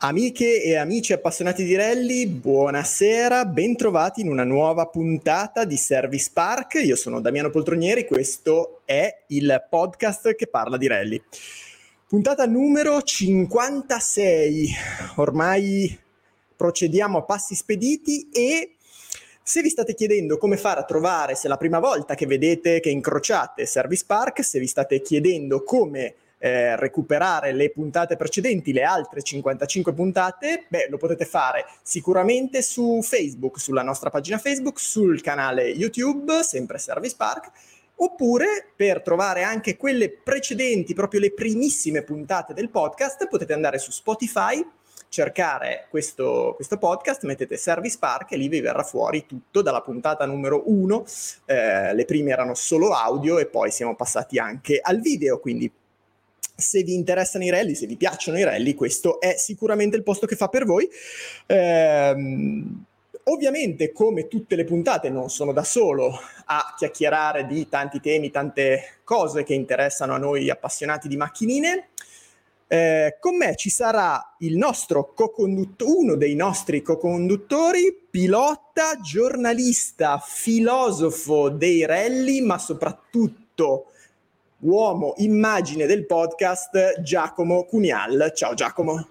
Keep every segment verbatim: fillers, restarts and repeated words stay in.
Amiche e amici appassionati di rally, buonasera, bentrovati in una nuova puntata di Service Park. Io sono Damiano Poltronieri, questo è il podcast che parla di rally. Puntata numero cinquantasei, ormai procediamo a passi spediti e se vi state chiedendo come fare a trovare, se è la prima volta che vedete, che incrociate Service Park, se vi state chiedendo come Eh, recuperare le puntate precedenti, le altre cinquantacinque puntate, beh, lo potete fare sicuramente su Facebook, sulla nostra pagina Facebook, sul canale YouTube, sempre Service Park, oppure per trovare anche quelle precedenti, proprio le primissime puntate del podcast, potete andare su Spotify, cercare questo, questo podcast, mettete Service Park e lì vi verrà fuori tutto, dalla puntata numero uno, eh, le prime erano solo audio e poi siamo passati anche al video, quindi se vi interessano i rally, se vi piacciono i rally, questo è sicuramente il posto che fa per voi. Ehm, ovviamente, come tutte le puntate, non sono da solo a chiacchierare di tanti temi, tante cose che interessano a noi appassionati di macchinine. Eh, con me ci sarà il nostro co-condutto- uno dei nostri co-conduttori, pilota, giornalista, filosofo dei rally, ma soprattutto uomo immagine del podcast, Giacomo Cunial. Ciao Giacomo.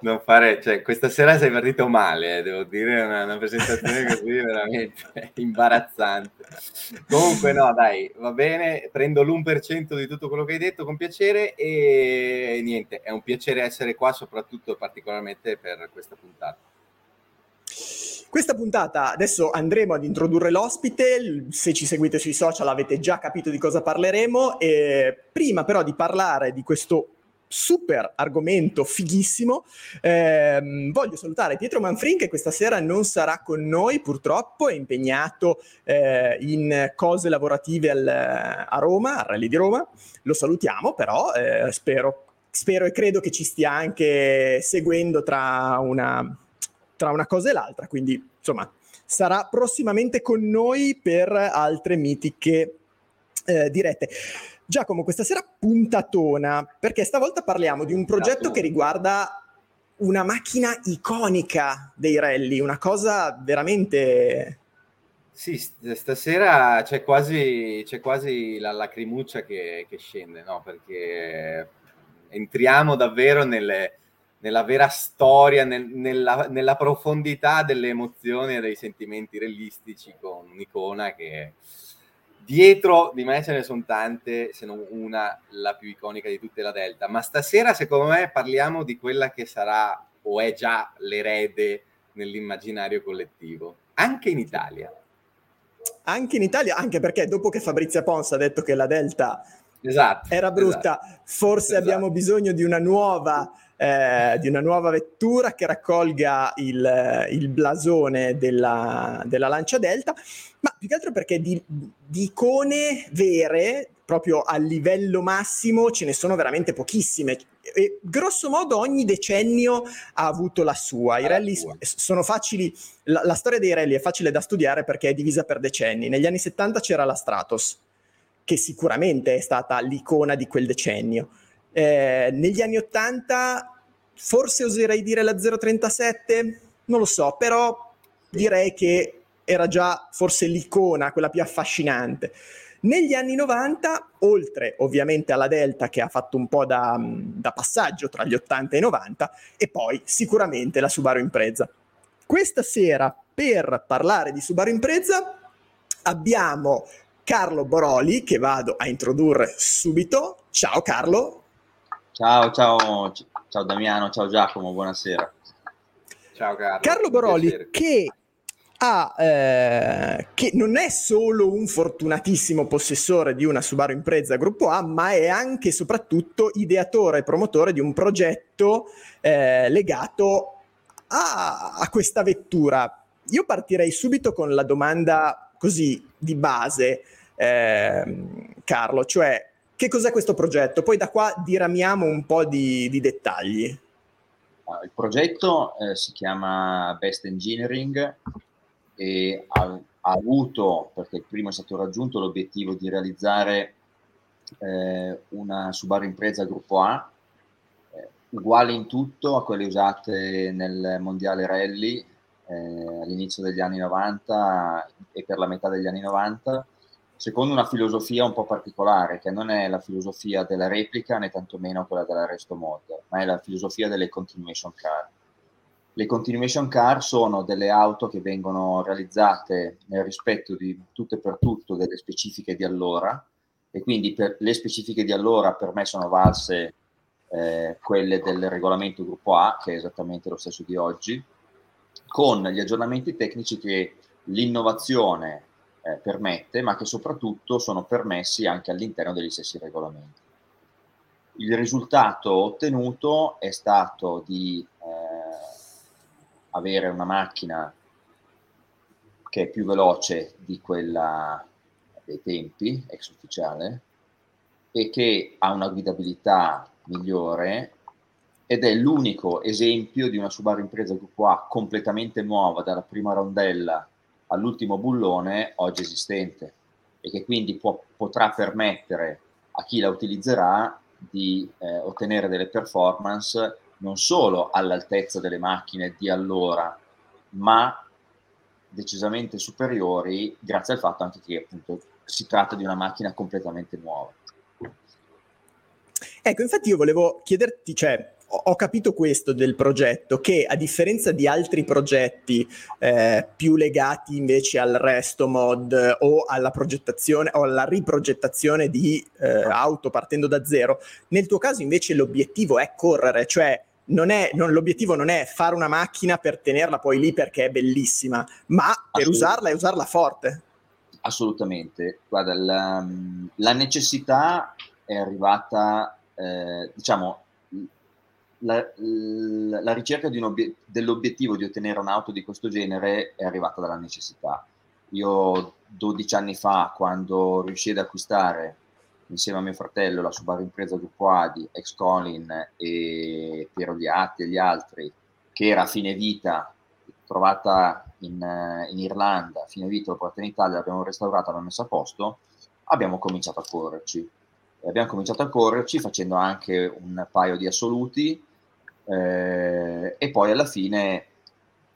Non fare, cioè, questa sera sei partito male, eh, devo dire, una, una presentazione così veramente imbarazzante. Comunque no, dai, va bene, prendo l'uno per cento di tutto quello che hai detto con piacere e niente, è un piacere essere qua, soprattutto particolarmente per questa puntata. Questa puntata, adesso andremo ad introdurre l'ospite, se ci seguite sui social avete già capito di cosa parleremo, e prima però di parlare di questo super argomento fighissimo, ehm, voglio salutare Pietro Manfrin, che questa sera non sarà con noi purtroppo, è impegnato eh, in cose lavorative al, a Roma, al Rally di Roma, lo salutiamo però, eh, spero, spero e credo che ci stia anche seguendo tra una... tra una cosa e l'altra, quindi insomma sarà prossimamente con noi per altre mitiche eh, dirette. Giacomo, questa sera puntatona, perché stavolta parliamo di un progetto che riguarda una macchina iconica dei rally, una cosa veramente... Sì, stasera c'è quasi, c'è quasi la lacrimuccia che, che scende, no? Perché entriamo davvero nelle... nella vera storia, nel, nella, nella profondità delle emozioni e dei sentimenti realistici con un'icona che dietro di me ce ne sono tante, se non una, la più iconica di tutte, la Delta. Ma stasera, secondo me, parliamo di quella che sarà o è già l'erede nell'immaginario collettivo, anche in Italia. Anche in Italia, anche perché dopo che Fabrizia Pons ha detto che la Delta esatto, era brutta, esatto, forse esatto. abbiamo bisogno di una nuova... Eh, di una nuova vettura che raccolga il, il blasone della, della Lancia Delta, ma più che altro perché di, di icone vere, proprio a livello massimo, ce ne sono veramente pochissime. E, grosso modo ogni decennio ha avuto la sua. I rally sono facili, la, la storia dei rally è facile da studiare perché è divisa per decenni. Negli anni settanta c'era la Stratos, che sicuramente è stata l'icona di quel decennio. Eh, negli anni ottanta forse oserei dire la zero trentasette, non lo so, però direi che era già forse l'icona, quella più affascinante. Negli anni novanta, oltre ovviamente alla Delta che ha fatto un po' da, da passaggio tra gli ottanta e i novanta, e poi sicuramente la Subaru Impreza. Questa sera, per parlare di Subaru Impreza, abbiamo Carlo Boroli, che vado a introdurre subito. Ciao Carlo. Ciao, ciao, ciao Damiano, ciao Giacomo, buonasera. Ciao Carlo. Carlo Boroli, che, ha, eh, che non è solo un fortunatissimo possessore di una Subaru Impreza Gruppo A, ma è anche e soprattutto ideatore e promotore di un progetto eh, legato a, a questa vettura. Io partirei subito con la domanda così di base, eh, Carlo, cioè... che cos'è questo progetto? Poi da qua diramiamo un po' di, di dettagli. Il progetto eh, si chiama Best Engineering e ha, ha avuto, perché il primo è stato raggiunto, l'obiettivo di realizzare eh, una Subaru Impreza Gruppo A, eh, uguale in tutto a quelle usate nel mondiale rally eh, all'inizio degli anni novanta e per la metà degli anni novanta, secondo una filosofia un po' particolare, che non è la filosofia della replica né tantomeno quella dell'arresto mod, ma è la filosofia delle continuation car. Le continuation car sono delle auto che vengono realizzate nel rispetto di tutto e per tutto delle specifiche di allora, e quindi per le specifiche di allora per me sono valse eh, quelle del regolamento gruppo A, che è esattamente lo stesso di oggi, con gli aggiornamenti tecnici che l'innovazione eh, permette, ma che soprattutto sono permessi anche all'interno degli stessi regolamenti. Il risultato ottenuto è stato di avere una macchina che è più veloce di quella dei tempi ex ufficiale e che ha una guidabilità migliore, ed è l'unico esempio di una Subaru Impreza gruppo A completamente nuova dalla prima rondella all'ultimo bullone oggi esistente, e che quindi può, potrà permettere a chi la utilizzerà di eh, ottenere delle performance non solo all'altezza delle macchine di allora, ma decisamente superiori, grazie al fatto anche che appunto si tratta di una macchina completamente nuova. Ecco, infatti io volevo chiederti, cioè, ho capito questo del progetto, che a differenza di altri progetti eh, più legati invece al resto mod o alla progettazione o alla riprogettazione di eh, auto partendo da zero, nel tuo caso invece l'obiettivo è correre, cioè non è, non, l'obiettivo non è fare una macchina per tenerla poi lì perché è bellissima, ma per usarla e usarla forte. Assolutamente. Guarda, la, la necessità è arrivata, eh, diciamo, La, la, la ricerca di un obiet- dell'obiettivo di ottenere un'auto di questo genere è arrivata dalla necessità. Io dodici anni fa, quando riuscii ad acquistare insieme a mio fratello la Subaru Impreza gruppo Quadi, ex Colin e Piero Liatti e gli altri, che era a fine vita, trovata in, in Irlanda, fine vita portata in Italia, l'abbiamo restaurata, l'abbiamo messa a posto, abbiamo cominciato a correrci. Abbiamo cominciato a correrci facendo anche un paio di assoluti, Eh, e poi alla fine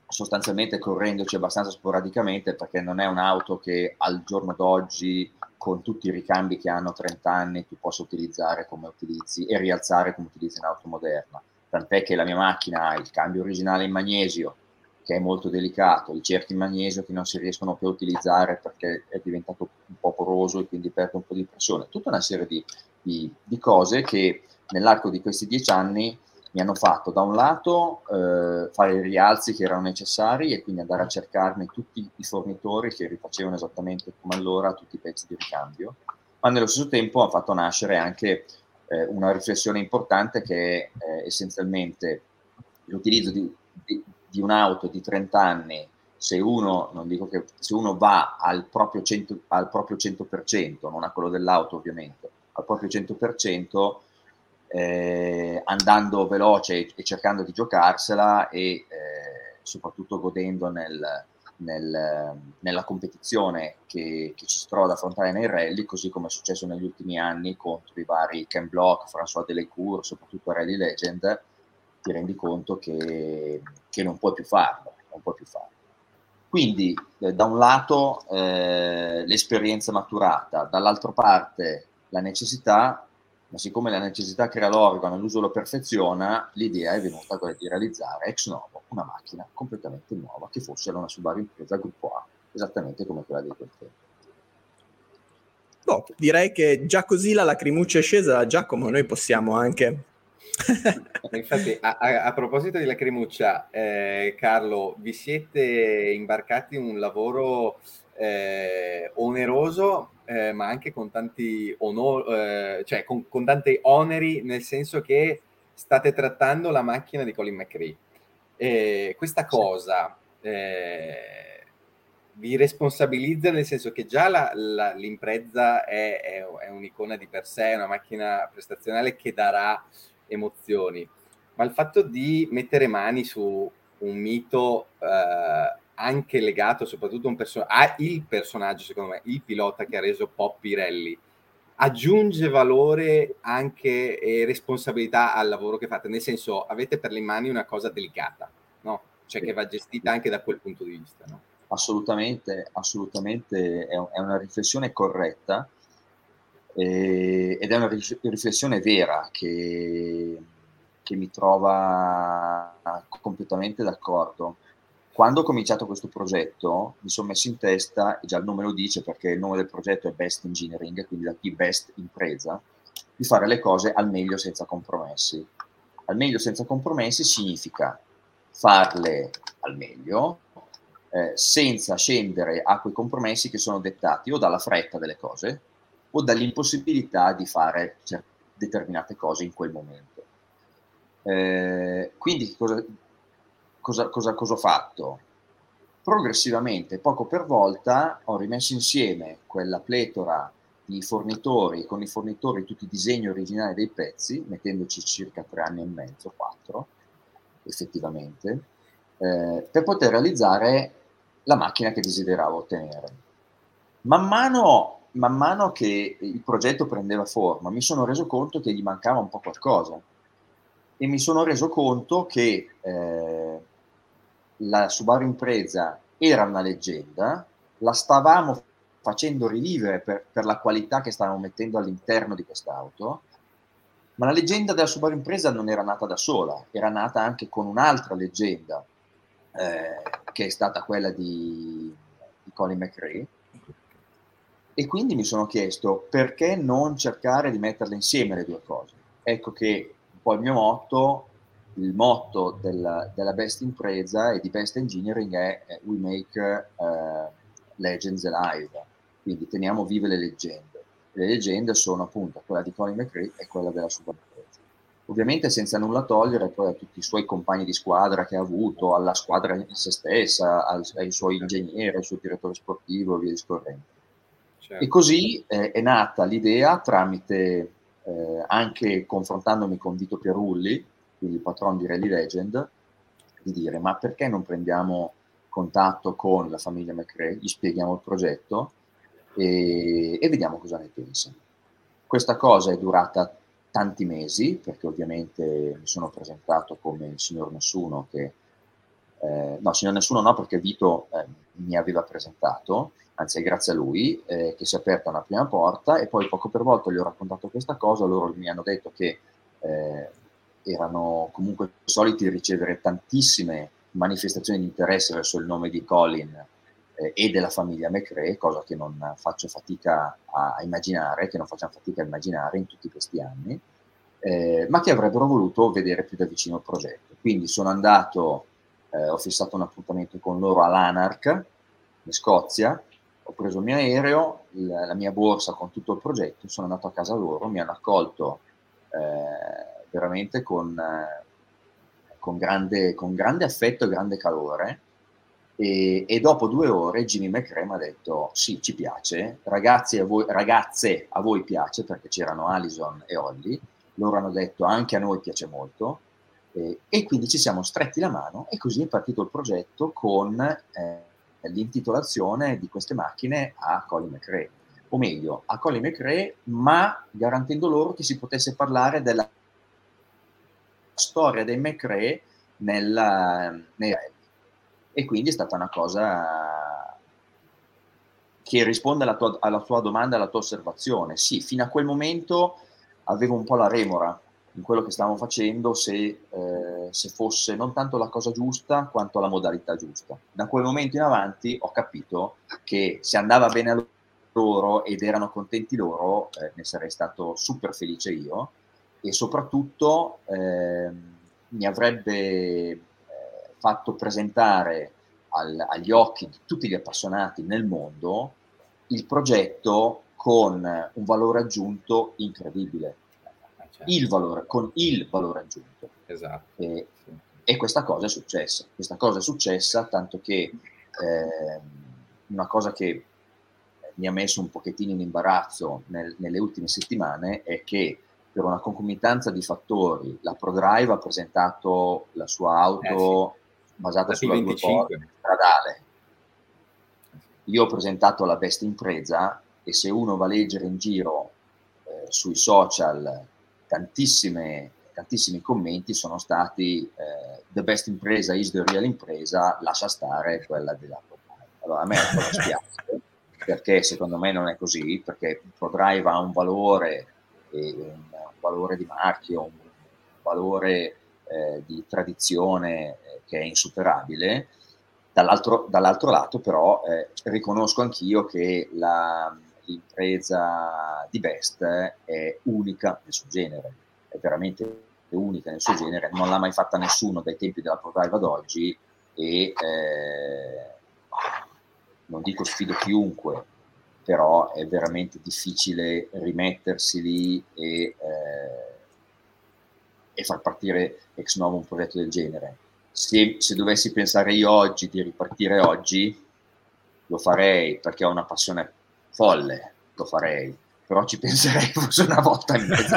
sostanzialmente correndoci abbastanza sporadicamente, perché non è un'auto che al giorno d'oggi con tutti i ricambi che hanno trenta anni tu possa utilizzare come utilizzi e rialzare come utilizzi un'auto moderna, tant'è che la mia macchina ha il cambio originale in magnesio che è molto delicato, i cerchi in magnesio che non si riescono più a utilizzare perché è diventato un po' poroso e quindi perde un po' di pressione, tutta una serie di, di, di cose che nell'arco di questi dieci anni mi hanno fatto da un lato eh, fare i rialzi che erano necessari e quindi andare a cercarmi tutti i fornitori che rifacevano esattamente come allora tutti i pezzi di ricambio, ma nello stesso tempo ha fatto nascere anche eh, una riflessione importante che è eh, essenzialmente l'utilizzo di, di, di un'auto di trenta anni. Se uno, non dico che, se uno va al proprio, cento, al proprio cento per cento, non a quello dell'auto ovviamente, al proprio cento per cento, Eh, andando veloce e cercando di giocarsela e eh, soprattutto godendo nel, nel, nella competizione che, che ci si trova ad affrontare nei rally, così come è successo negli ultimi anni contro i vari Ken Block, François Delecourt, soprattutto Rally Legend, ti rendi conto che, che non puoi più farlo, non puoi più farlo. Quindi eh, da un lato eh, l'esperienza maturata, dall'altra parte la necessità, ma siccome la necessità crea l'organo e l'uso lo perfeziona, l'idea è venuta quella di realizzare ex novo una macchina completamente nuova che fosse una Subaru Impreza gruppo A, esattamente come quella di quel tempo. No, direi che già così la lacrimuccia è scesa, Giacomo, noi possiamo anche... Infatti, a, a, a proposito di lacrimuccia, eh, Carlo, vi siete imbarcati in un lavoro eh, oneroso, Eh, ma anche con tanti onor- eh, cioè con, con tanti oneri, nel senso che state trattando la macchina di Colin McRae. Eh, questa cosa eh, vi responsabilizza, nel senso che già la, la, l'Impreza è, è, è un'icona di per sé, è una macchina prestazionale che darà emozioni, ma il fatto di mettere mani su un mito eh, anche legato soprattutto a un person- a il personaggio, secondo me, il pilota che ha reso pop i rally, aggiunge valore anche e responsabilità al lavoro che fate, nel senso avete per le mani una cosa delicata, no? Cioè che va gestita anche da quel punto di vista, no? Assolutamente, assolutamente è una riflessione corretta eh, ed è una riflessione vera che, che mi trova completamente d'accordo. Quando ho cominciato questo progetto mi sono messo in testa, già il nome lo dice perché il nome del progetto è Best Engineering, quindi da qui Best Impreza, di fare le cose al meglio senza compromessi. Al meglio senza compromessi significa farle al meglio, eh, senza scendere a quei compromessi che sono dettati o dalla fretta delle cose o dall'impossibilità di fare cer- determinate cose in quel momento. Eh, quindi cosa... Cosa, cosa, cosa ho fatto? Progressivamente, poco per volta, ho rimesso insieme quella pletora di fornitori, con i fornitori tutti i disegni originali dei pezzi, mettendoci circa tre anni e mezzo, quattro, effettivamente, eh, per poter realizzare la macchina che desideravo ottenere. Man mano, man mano che il progetto prendeva forma, mi sono reso conto che gli mancava un po' qualcosa e mi sono reso conto che eh, la Subaru Impreza era una leggenda, la stavamo facendo rivivere per, per la qualità che stavamo mettendo all'interno di quest'auto, ma la leggenda della Subaru Impreza non era nata da sola, era nata anche con un'altra leggenda, eh, che è stata quella di, di Colin McRae, e quindi mi sono chiesto perché non cercare di metterle insieme le due cose. Ecco che poi il mio motto, il motto della, della Best Impreza e di Best Engineering è We Make uh, Legends Alive, quindi teniamo vive le leggende. Le leggende sono appunto quella di Colin McRae e quella della Subaru Impreza. Ovviamente senza nulla togliere poi a tutti i suoi compagni di squadra che ha avuto, alla squadra in se stessa, al, ai suoi ingegneri, al suo direttore sportivo e via discorrendo. Certo. E così eh, è nata l'idea tramite... Eh, anche confrontandomi con Vito Pirulli, quindi il patrono di Rally Legend, di dire ma perché non prendiamo contatto con la famiglia McRae, gli spieghiamo il progetto e, e vediamo cosa ne pensa. Questa cosa è durata tanti mesi, perché ovviamente mi sono presentato come il signor Nessuno, che eh, no, signor Nessuno no, perché Vito eh, mi aveva presentato, anzi è grazie a lui eh, che si è aperta una prima porta, e poi poco per volta gli ho raccontato questa cosa, loro mi hanno detto che eh, erano comunque soliti ricevere tantissime manifestazioni di interesse verso il nome di Colin eh, e della famiglia McRae, cosa che non faccio fatica a immaginare, che non facciamo fatica a immaginare in tutti questi anni, eh, ma che avrebbero voluto vedere più da vicino il progetto. Quindi sono andato, eh, ho fissato un appuntamento con loro all'Anarch, in Scozia, ho preso il mio aereo, la, la mia borsa con tutto il progetto, sono andato a casa loro, mi hanno accolto eh, veramente con, eh, con, grande, con grande affetto e grande calore, e, e dopo due ore Jimmy McRae mi ha detto sì, ci piace, ragazzi a voi, ragazze a voi piace, perché c'erano Alison e Holly, loro hanno detto anche a noi piace molto, eh, e quindi ci siamo stretti la mano e così è partito il progetto con... Eh, l'intitolazione di queste macchine a Colin McRae, o meglio a Colin McRae, ma garantendo loro che si potesse parlare della storia dei McRae nel, nel e quindi è stata una cosa che risponde alla tua, alla tua domanda, alla tua osservazione. Sì, fino a quel momento avevo un po' la remora in quello che stavamo facendo, se, eh, se fosse non tanto la cosa giusta quanto la modalità giusta. Da quel momento in avanti ho capito che se andava bene a loro ed erano contenti loro, eh, ne sarei stato super felice io, e soprattutto eh, mi avrebbe eh, fatto presentare al, agli occhi di tutti gli appassionati nel mondo il progetto con un valore aggiunto incredibile. Il valore, con il valore aggiunto. Esatto. E, e questa cosa è successa. Questa cosa è successa, tanto che eh, una cosa che mi ha messo un pochettino in imbarazzo nel, nelle ultime settimane è che per una concomitanza di fattori la ProDrive ha presentato la sua auto eh sì. basata la sulla due porte stradale. Io ho presentato la Best Impreza, e se uno va a leggere in giro sui social tantissime, tantissimi commenti sono stati eh, The Best Impreza is the real Impreza, lascia stare quella della ProDrive. Allora a me è una spiace, perché secondo me non è così, perché ProDrive ha un valore, eh, un valore di marchio, un valore eh, di tradizione eh, che è insuperabile. Dall'altro, dall'altro lato però eh, riconosco anch'io che la, l'impresa di Best è unica nel suo genere, è veramente unica nel suo genere, non l'ha mai fatta nessuno dai tempi della ProDrive ad oggi e eh, non dico sfido chiunque, però è veramente difficile rimettersi lì e, eh, e far partire ex novo un progetto del genere. Se, se dovessi pensare io oggi di ripartire oggi, lo farei perché ho una passione folle, lo farei, però ci penserei forse una volta in mezzo.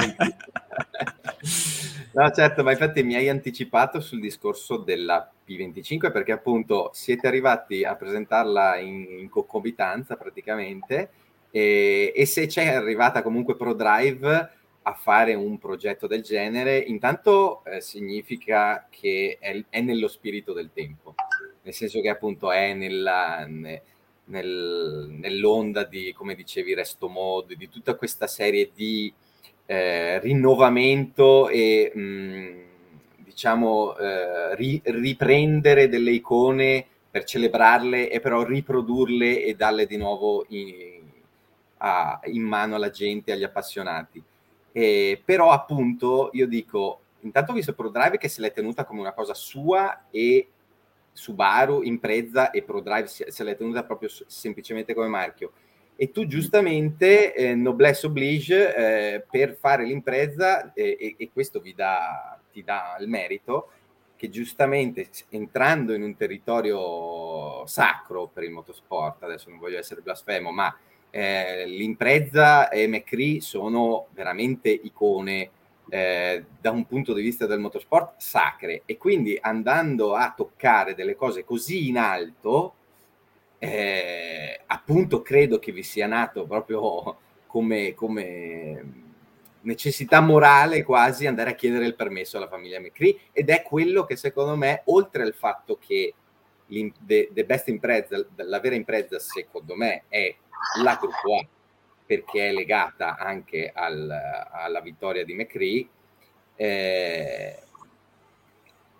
No, certo, ma infatti mi hai anticipato sul discorso della P venticinque, perché appunto siete arrivati a presentarla in, in concomitanza praticamente, e, e se c'è arrivata comunque ProDrive a fare un progetto del genere, intanto eh, significa che è, è nello spirito del tempo, nel senso che appunto è nella, ne, nel, nell'onda di, come dicevi, Resto Mod, di tutta questa serie di eh, rinnovamento e mh, diciamo eh, ri, riprendere delle icone per celebrarle e però riprodurle e darle di nuovo in, a, in mano alla gente, agli appassionati. Eh, però appunto io dico, intanto ho visto ProDrive che se l'è tenuta come una cosa sua, e Subaru, Impreza e ProDrive se l'è tenuta proprio semplicemente come marchio, e tu giustamente eh, noblesse oblige eh, per fare l'impresa eh, e, e questo vi dà, ti dà il merito che giustamente entrando in un territorio sacro per il motorsport, adesso non voglio essere blasfemo, ma Eh, l'impresa e McRae sono veramente icone eh, da un punto di vista del motorsport sacre, e quindi andando a toccare delle cose così in alto eh, appunto credo che vi sia nato proprio come, come necessità morale quasi andare a chiedere il permesso alla famiglia McRae, ed è quello che secondo me, oltre al fatto che the, the best impresa, la vera impresa secondo me è la Gruppo A, perché è legata anche al, alla vittoria di McRae, eh,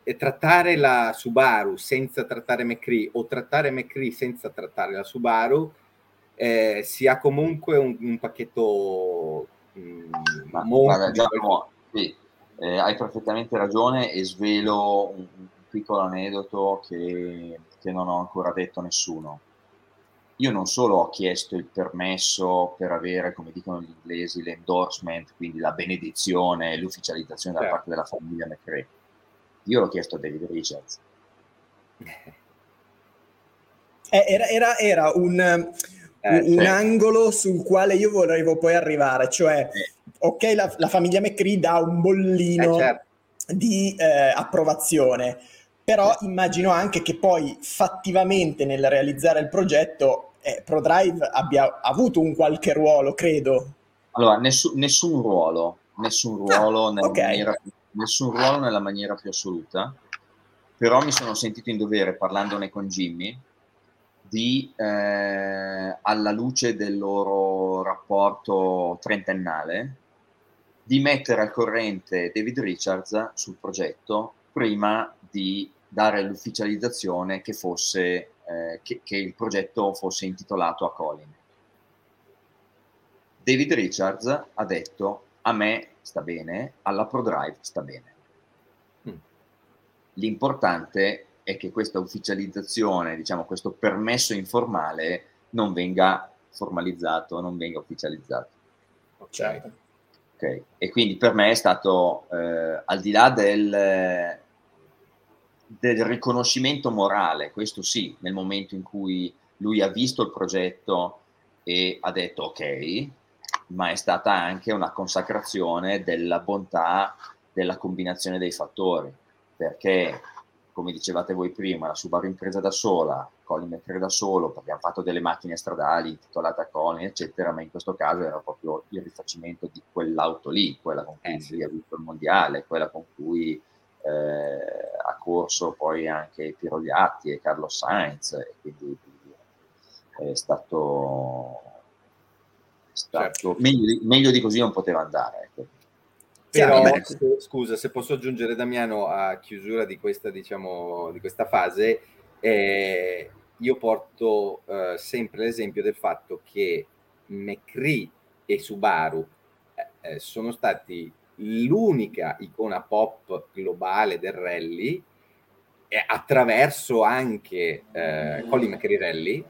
e trattare la Subaru senza trattare McRae o trattare McRae senza trattare la Subaru eh, sia comunque un, un pacchetto mh, ma, guarda, Giacomo, sì, eh, hai perfettamente ragione, e svelo un, un piccolo aneddoto che, che non ho ancora detto a nessuno. Io non solo ho chiesto il permesso per avere, come dicono gli inglesi, l'endorsement, quindi la benedizione, l'ufficializzazione da certo. parte della famiglia McRae. Io l'ho chiesto a David Richards. Eh, era, era, era un, eh, un, sì. un angolo sul quale io volevo poi arrivare, cioè, eh. ok, la, la famiglia McRae dà un bollino eh, certo. di eh, approvazione, però sì. immagino anche che poi fattivamente nel realizzare il progetto Eh, ProDrive abbia avuto un qualche ruolo, credo. Allora, nessu- nessun ruolo, nessun ruolo, ah, nella okay. maniera, nessun ruolo nella maniera più assoluta, però mi sono sentito in dovere, parlandone con Jimmy, di, eh, alla luce del loro rapporto trentennale, di mettere al corrente David Richards sul progetto prima di dare l'ufficializzazione che fosse Che, che il progetto fosse intitolato a Colin. David Richards ha detto: a me sta bene, alla ProDrive sta bene. Mm. L'importante è che questa ufficializzazione, diciamo questo permesso informale, non venga formalizzato, non venga ufficializzato. Ok. okay. E quindi per me è stato, eh, al di là del... del riconoscimento morale, questo sì, nel momento in cui lui ha visto il progetto e ha detto ok, ma è stata anche una consacrazione della bontà della combinazione dei fattori, perché come dicevate voi prima, la Subaru Impreza da sola, Colin McRae da solo, perché hanno fatto delle macchine stradali intitolate a Colin, eccetera, ma in questo caso era proprio il rifacimento di quell'auto lì, quella con cui eh, si sì. ha vinto il mondiale, quella con cui eh, ha corso poi anche Piero Liatti e Carlo Sainz, e quindi è stato, è stato certo. meglio, meglio di così non poteva andare, ecco. Però, se, scusa, se posso aggiungere, Damiano, a chiusura di questa, diciamo, di questa fase, eh, io porto eh, sempre l'esempio del fatto che McRae e Subaru eh, sono stati l'unica icona pop globale del rally, eh, attraverso anche eh, Colin McRae Rally,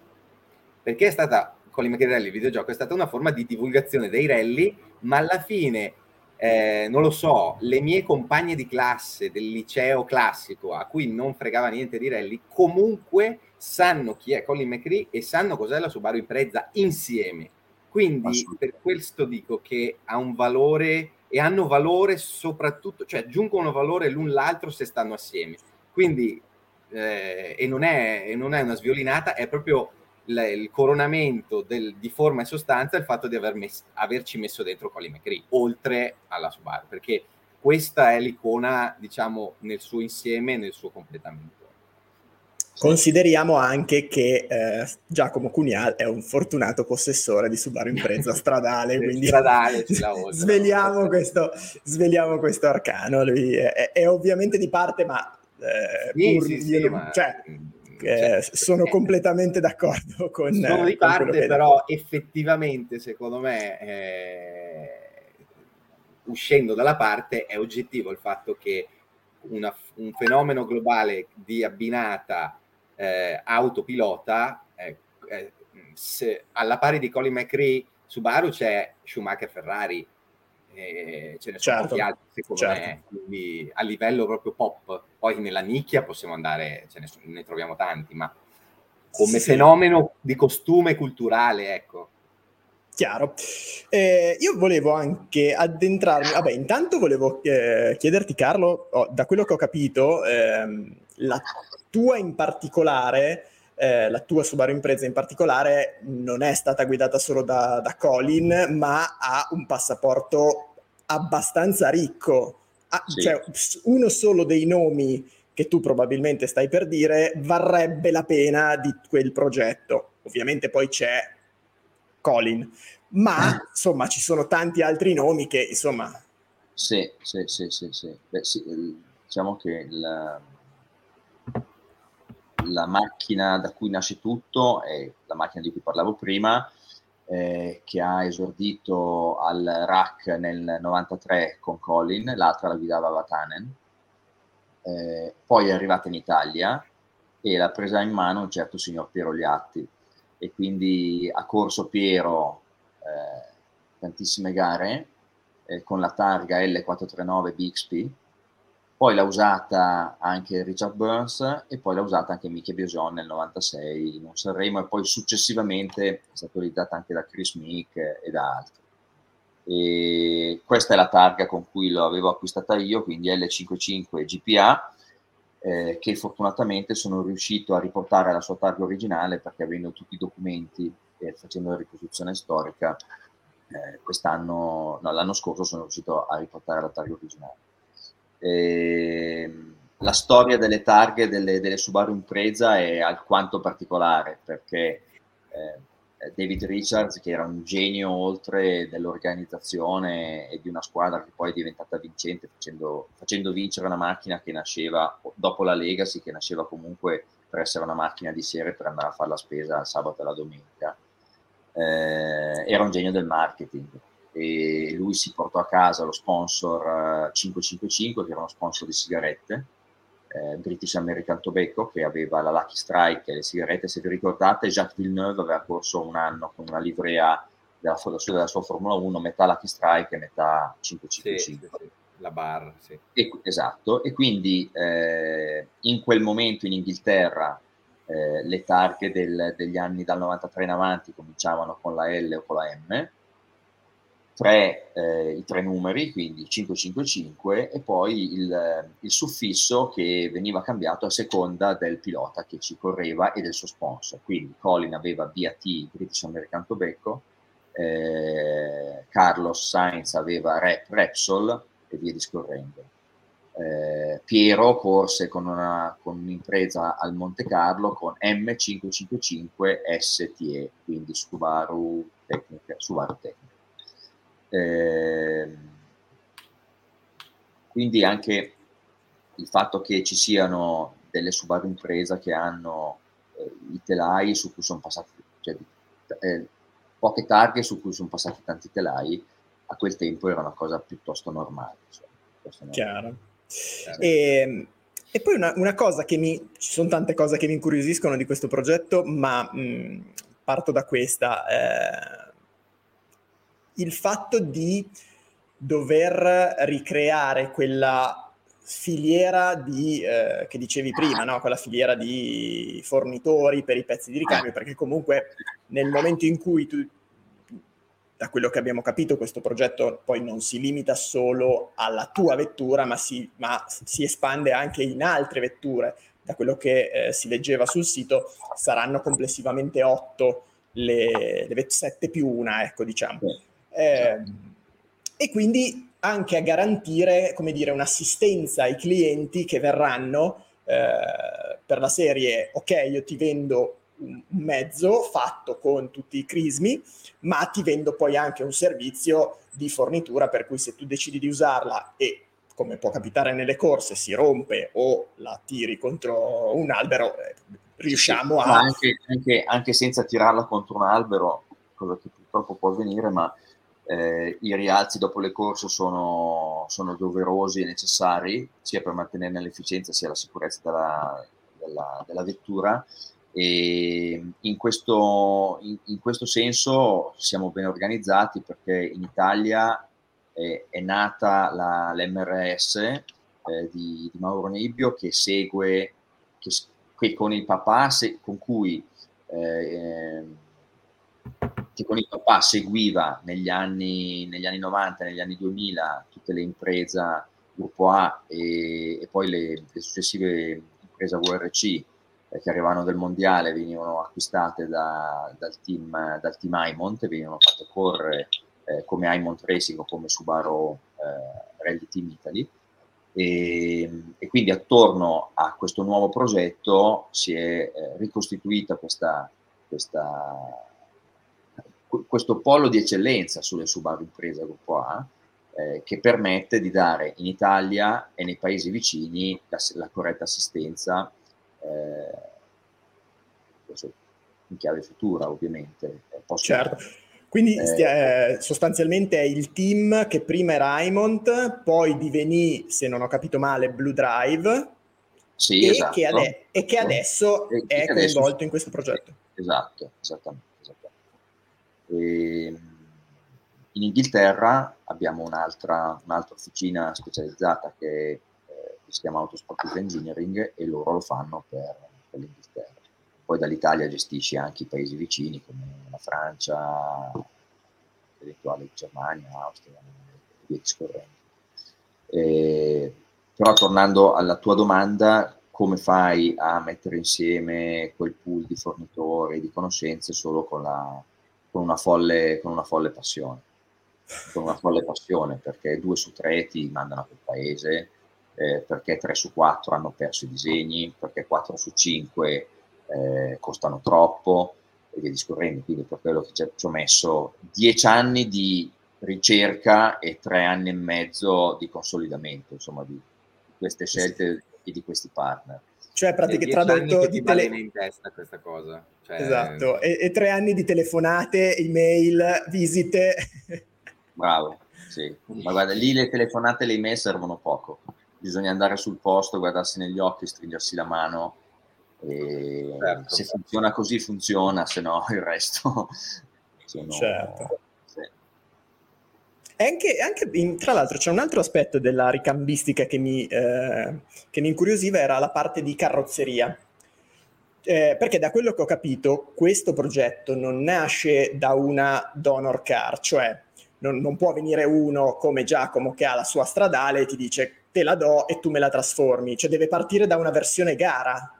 perché è stata, Colin McRae Rally, il videogioco, è stata una forma di divulgazione dei rally, ma alla fine... Eh, non lo so, le mie compagne di classe del liceo classico a cui non fregava niente di rally comunque sanno chi è Colin McRae e sanno cos'è la Subaru Impreza insieme, quindi per questo dico che ha un valore e hanno valore soprattutto, cioè aggiungono valore l'un l'altro se stanno assieme, quindi eh, e, non è, e non è una sviolinata, è proprio l- il coronamento del, di forma e sostanza il fatto di aver messo, averci messo dentro Colin McRae oltre alla Subaru, perché questa è l'icona, diciamo, nel suo insieme, nel suo completamento. Consideriamo anche che eh, Giacomo Cunial è un fortunato possessore di Subaru Impreza stradale, quindi stradale, sveliamo, questo, sveliamo questo arcano. Lui è, è ovviamente di parte, ma eh, sì, pur, sì, sì, non, ma... cioè Eh, sono completamente d'accordo con sono di parte, però effettivamente secondo me eh, uscendo dalla parte è oggettivo il fatto che una, un fenomeno globale di abbinata eh, autopilota eh, eh, se, alla pari di Colin McRae Subaru c'è Schumacher Ferrari, eh, ce ne sono certo, tanti altri secondo certo. me, quindi a livello proprio pop. Poi nella nicchia possiamo andare, ce ne, ne troviamo tanti, ma come sì. fenomeno di costume culturale, ecco. Chiaro. Eh, io volevo anche addentrarmi... Vabbè, intanto volevo eh, chiederti, Carlo, oh, da quello che ho capito, eh, la tua in particolare... Eh, la tua Subaru Impreza in particolare non è stata guidata solo da, da Colin, ma ha un passaporto abbastanza ricco. Ah, sì. Cioè, uno solo dei nomi che tu probabilmente stai per dire varrebbe la pena di quel progetto. Ovviamente poi c'è Colin, ma insomma ci sono tanti altri nomi che insomma... Sì, sì, sì, sì, sì. Beh, sì, diciamo che la... la macchina da cui nasce tutto è la macchina di cui parlavo prima, eh, che ha esordito al R A C nel novantatré con Colin, l'altra la guidava Vatanen, eh, poi è arrivata in Italia e l'ha presa in mano un certo signor Piero Liatti, e quindi ha corso Piero eh, tantissime gare eh, con la targa L quattrocentotrentanove Bixby. Poi l'ha usata anche Richard Burns e poi l'ha usata anche Mickey Bioson nel novantasei in un Sanremo, e poi successivamente è stata utilizzata anche da Chris Meek e da altri. E questa è la targa con cui lo avevo acquistata io, quindi L cinquantacinque G P A, eh, che fortunatamente sono riuscito a riportare alla sua targa originale, perché avendo tutti i documenti e facendo la ricostruzione storica, eh, quest'anno, no, l'anno scorso sono riuscito a riportare la targa originale. Eh, la storia delle targhe delle, delle Subaru Impreza è alquanto particolare, perché eh, David Richards, che era un genio oltre dell'organizzazione e di una squadra che poi è diventata vincente facendo, facendo vincere una macchina che nasceva dopo la Legacy, che nasceva comunque per essere una macchina di serie per andare a fare la spesa il sabato e la domenica, eh, era un genio del marketing, e lui si portò a casa lo sponsor cinquecentocinquantacinque, che era uno sponsor di sigarette, eh, British American Tobacco, che aveva la Lucky Strike e le sigarette. Se vi ricordate, Jacques Villeneuve aveva corso un anno con una livrea della, della, sua, della sua Formula uno, metà Lucky Strike e metà cinquecentocinquantacinque. Sì, la barra, sì. E, esatto, e quindi eh, in quel momento in Inghilterra eh, le targhe del, degli anni dal novantatré in avanti cominciavano con la L o con la M, tre, eh, i tre numeri, quindi cinque cinque cinque, e poi il, il suffisso che veniva cambiato a seconda del pilota che ci correva e del suo sponsor. Quindi Colin aveva B A T, British American Tobacco, eh, Carlos Sainz aveva Rep, Repsol e via discorrendo. Eh, Piero corse con, una, con un'impresa al Monte Carlo con M cinque cinque cinque S T E, quindi Subaru Tecnica, Subaru Tecnica. Eh, quindi anche il fatto che ci siano delle Subaru Impreza che hanno eh, i telai su cui sono passati, cioè, eh, poche targhe su cui sono passati tanti telai, a quel tempo era una cosa piuttosto normale, cioè, piuttosto normale. Chiaro. E, e poi una, una cosa che mi, ci sono tante cose che mi incuriosiscono di questo progetto, ma mh, parto da questa. Eh, il fatto di dover ricreare quella filiera di eh, che dicevi prima, no? Quella filiera di fornitori per i pezzi di ricambio, perché comunque nel momento in cui tu, da quello che abbiamo capito, questo progetto poi non si limita solo alla tua vettura, ma si, ma si espande anche in altre vetture. Da quello che eh, si leggeva sul sito, saranno complessivamente otto, le, le sette più una, ecco, diciamo. Eh, e quindi anche a garantire, come dire, un'assistenza ai clienti che verranno eh, per la serie, ok, io ti vendo un mezzo fatto con tutti i crismi, ma ti vendo poi anche un servizio di fornitura, per cui se tu decidi di usarla e, come può capitare nelle corse, si rompe o la tiri contro un albero, eh, riusciamo a... Anche, anche, anche senza tirarla contro un albero, cosa che purtroppo può avvenire, ma Eh, i rialzi dopo le corse sono, sono doverosi e necessari sia per mantenere l'efficienza sia la sicurezza della, della, della vettura, e in questo, in, in questo senso siamo ben organizzati, perché in Italia è, è nata la, l'M R S eh, di, di Mauro Nebbio, che segue che, che con il papà se, con cui eh, che con il papà seguiva negli anni, negli anni novanta, negli anni duemila, tutte le imprese gruppo A e, e poi le, le successive imprese U R C eh, che arrivavano del mondiale, venivano acquistate da, dal team dal team Haymont, venivano fatte correre eh, come Haymont Racing o come Subaru eh, Rally Team Italy, e, e quindi attorno a questo nuovo progetto si è eh, ricostituita questa questa questo polo di eccellenza sulle Subaru Impreza Gruppo A, eh, che permette di dare in Italia e nei paesi vicini la, la corretta assistenza eh, in chiave futura, ovviamente. Posso certo. Dire. Quindi eh, sostanzialmente è il team che prima era Haymont, poi divenì, se non ho capito male, ProDrive, sì, e, esatto. che ade- e che adesso e, è che adesso coinvolto in questo progetto. Esatto, esattamente. E in Inghilterra abbiamo un'altra, un'altra officina specializzata che eh, si chiama Autosport Engineering, e loro lo fanno per, per l'Inghilterra. Poi dall'Italia gestisce anche i paesi vicini come la Francia, eventuale Germania, Austria e via discorrendo. Però tornando alla tua domanda, come fai a mettere insieme quel pool di fornitori, di conoscenze solo con la Con una, folle, con una folle passione, con una folle passione, perché due su tre ti mandano a quel paese, eh, perché tre su quattro hanno perso i disegni, perché quattro su cinque eh, costano troppo, e via discorrendo. Quindi per quello che ci ho messo dieci anni di ricerca e tre anni e mezzo di consolidamento, insomma, di queste scelte e di questi partner. Cioè, praticamente tradotto di tele... in testa questa cosa. Cioè... Esatto, e, e tre anni di telefonate, email, visite. Bravo, sì. Ma guarda, lì le telefonate e le email servono poco. Bisogna andare sul posto, guardarsi negli occhi, stringersi la mano. E certo, se certo. funziona così, funziona, se no il resto... Se no... Certo. E anche, anche in, tra l'altro c'è un altro aspetto della ricambistica che mi, eh, che mi incuriosiva, era la parte di carrozzeria, eh, perché da quello che ho capito questo progetto non nasce da una donor car, cioè non, non può venire uno come Giacomo che ha la sua stradale e ti dice te la do e tu me la trasformi, cioè deve partire da una versione gara.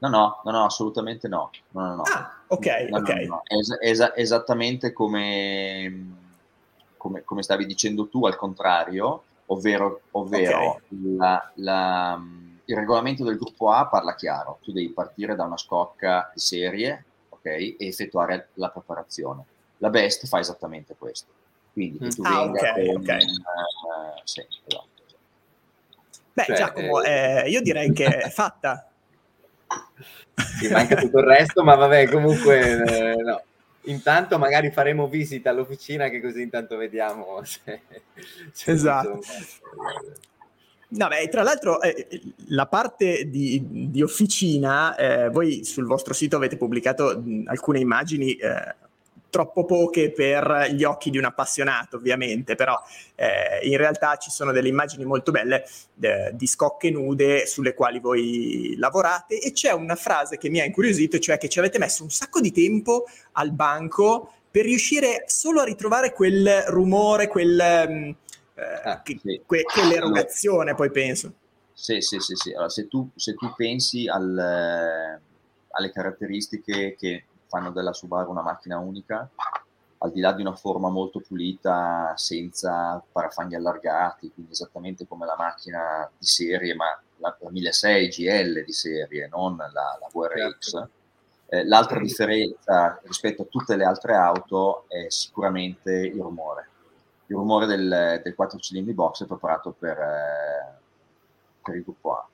No, no, no, no, assolutamente no. no, no, no. Ah, ok, no, ok. No, no. Es- es- esattamente come, come, come stavi dicendo tu, al contrario, ovvero, ovvero okay. la, la, il regolamento del gruppo A parla chiaro, tu devi partire da una scocca di serie, ok, e effettuare la preparazione. La Best fa esattamente questo. Quindi che tu ah, venga ok, con, ok. Uh, sì, esatto. Beh, cioè, Giacomo, eh, eh, io direi che è fatta. Sì, manca tutto il resto, ma vabbè, comunque eh, no. Intanto magari faremo visita all'officina, che così intanto vediamo se, se esatto. No, beh, tra l'altro eh, la parte di, di officina, eh, voi sul vostro sito avete pubblicato alcune immagini eh, troppo poche per gli occhi di un appassionato, ovviamente, però eh, in realtà ci sono delle immagini molto belle eh, di scocche nude sulle quali voi lavorate, e c'è una frase che mi ha incuriosito, cioè che ci avete messo un sacco di tempo al banco per riuscire solo a ritrovare quel rumore, quel, eh, ah, che, sì. que, quell'erogazione, allora, poi penso. Sì, sì, sì, sì. Allora, se tu, se tu pensi al, eh, alle caratteristiche che fanno della Subaru una macchina unica, al di là di una forma molto pulita, senza parafanghi allargati, quindi esattamente come la macchina di serie, ma la, la milleseicento G L di serie, non la, la V R X. Eh, l'altra differenza rispetto a tutte le altre auto è sicuramente il rumore. Il rumore del, del quattro cilindri box è preparato per, eh, per il gruppo A.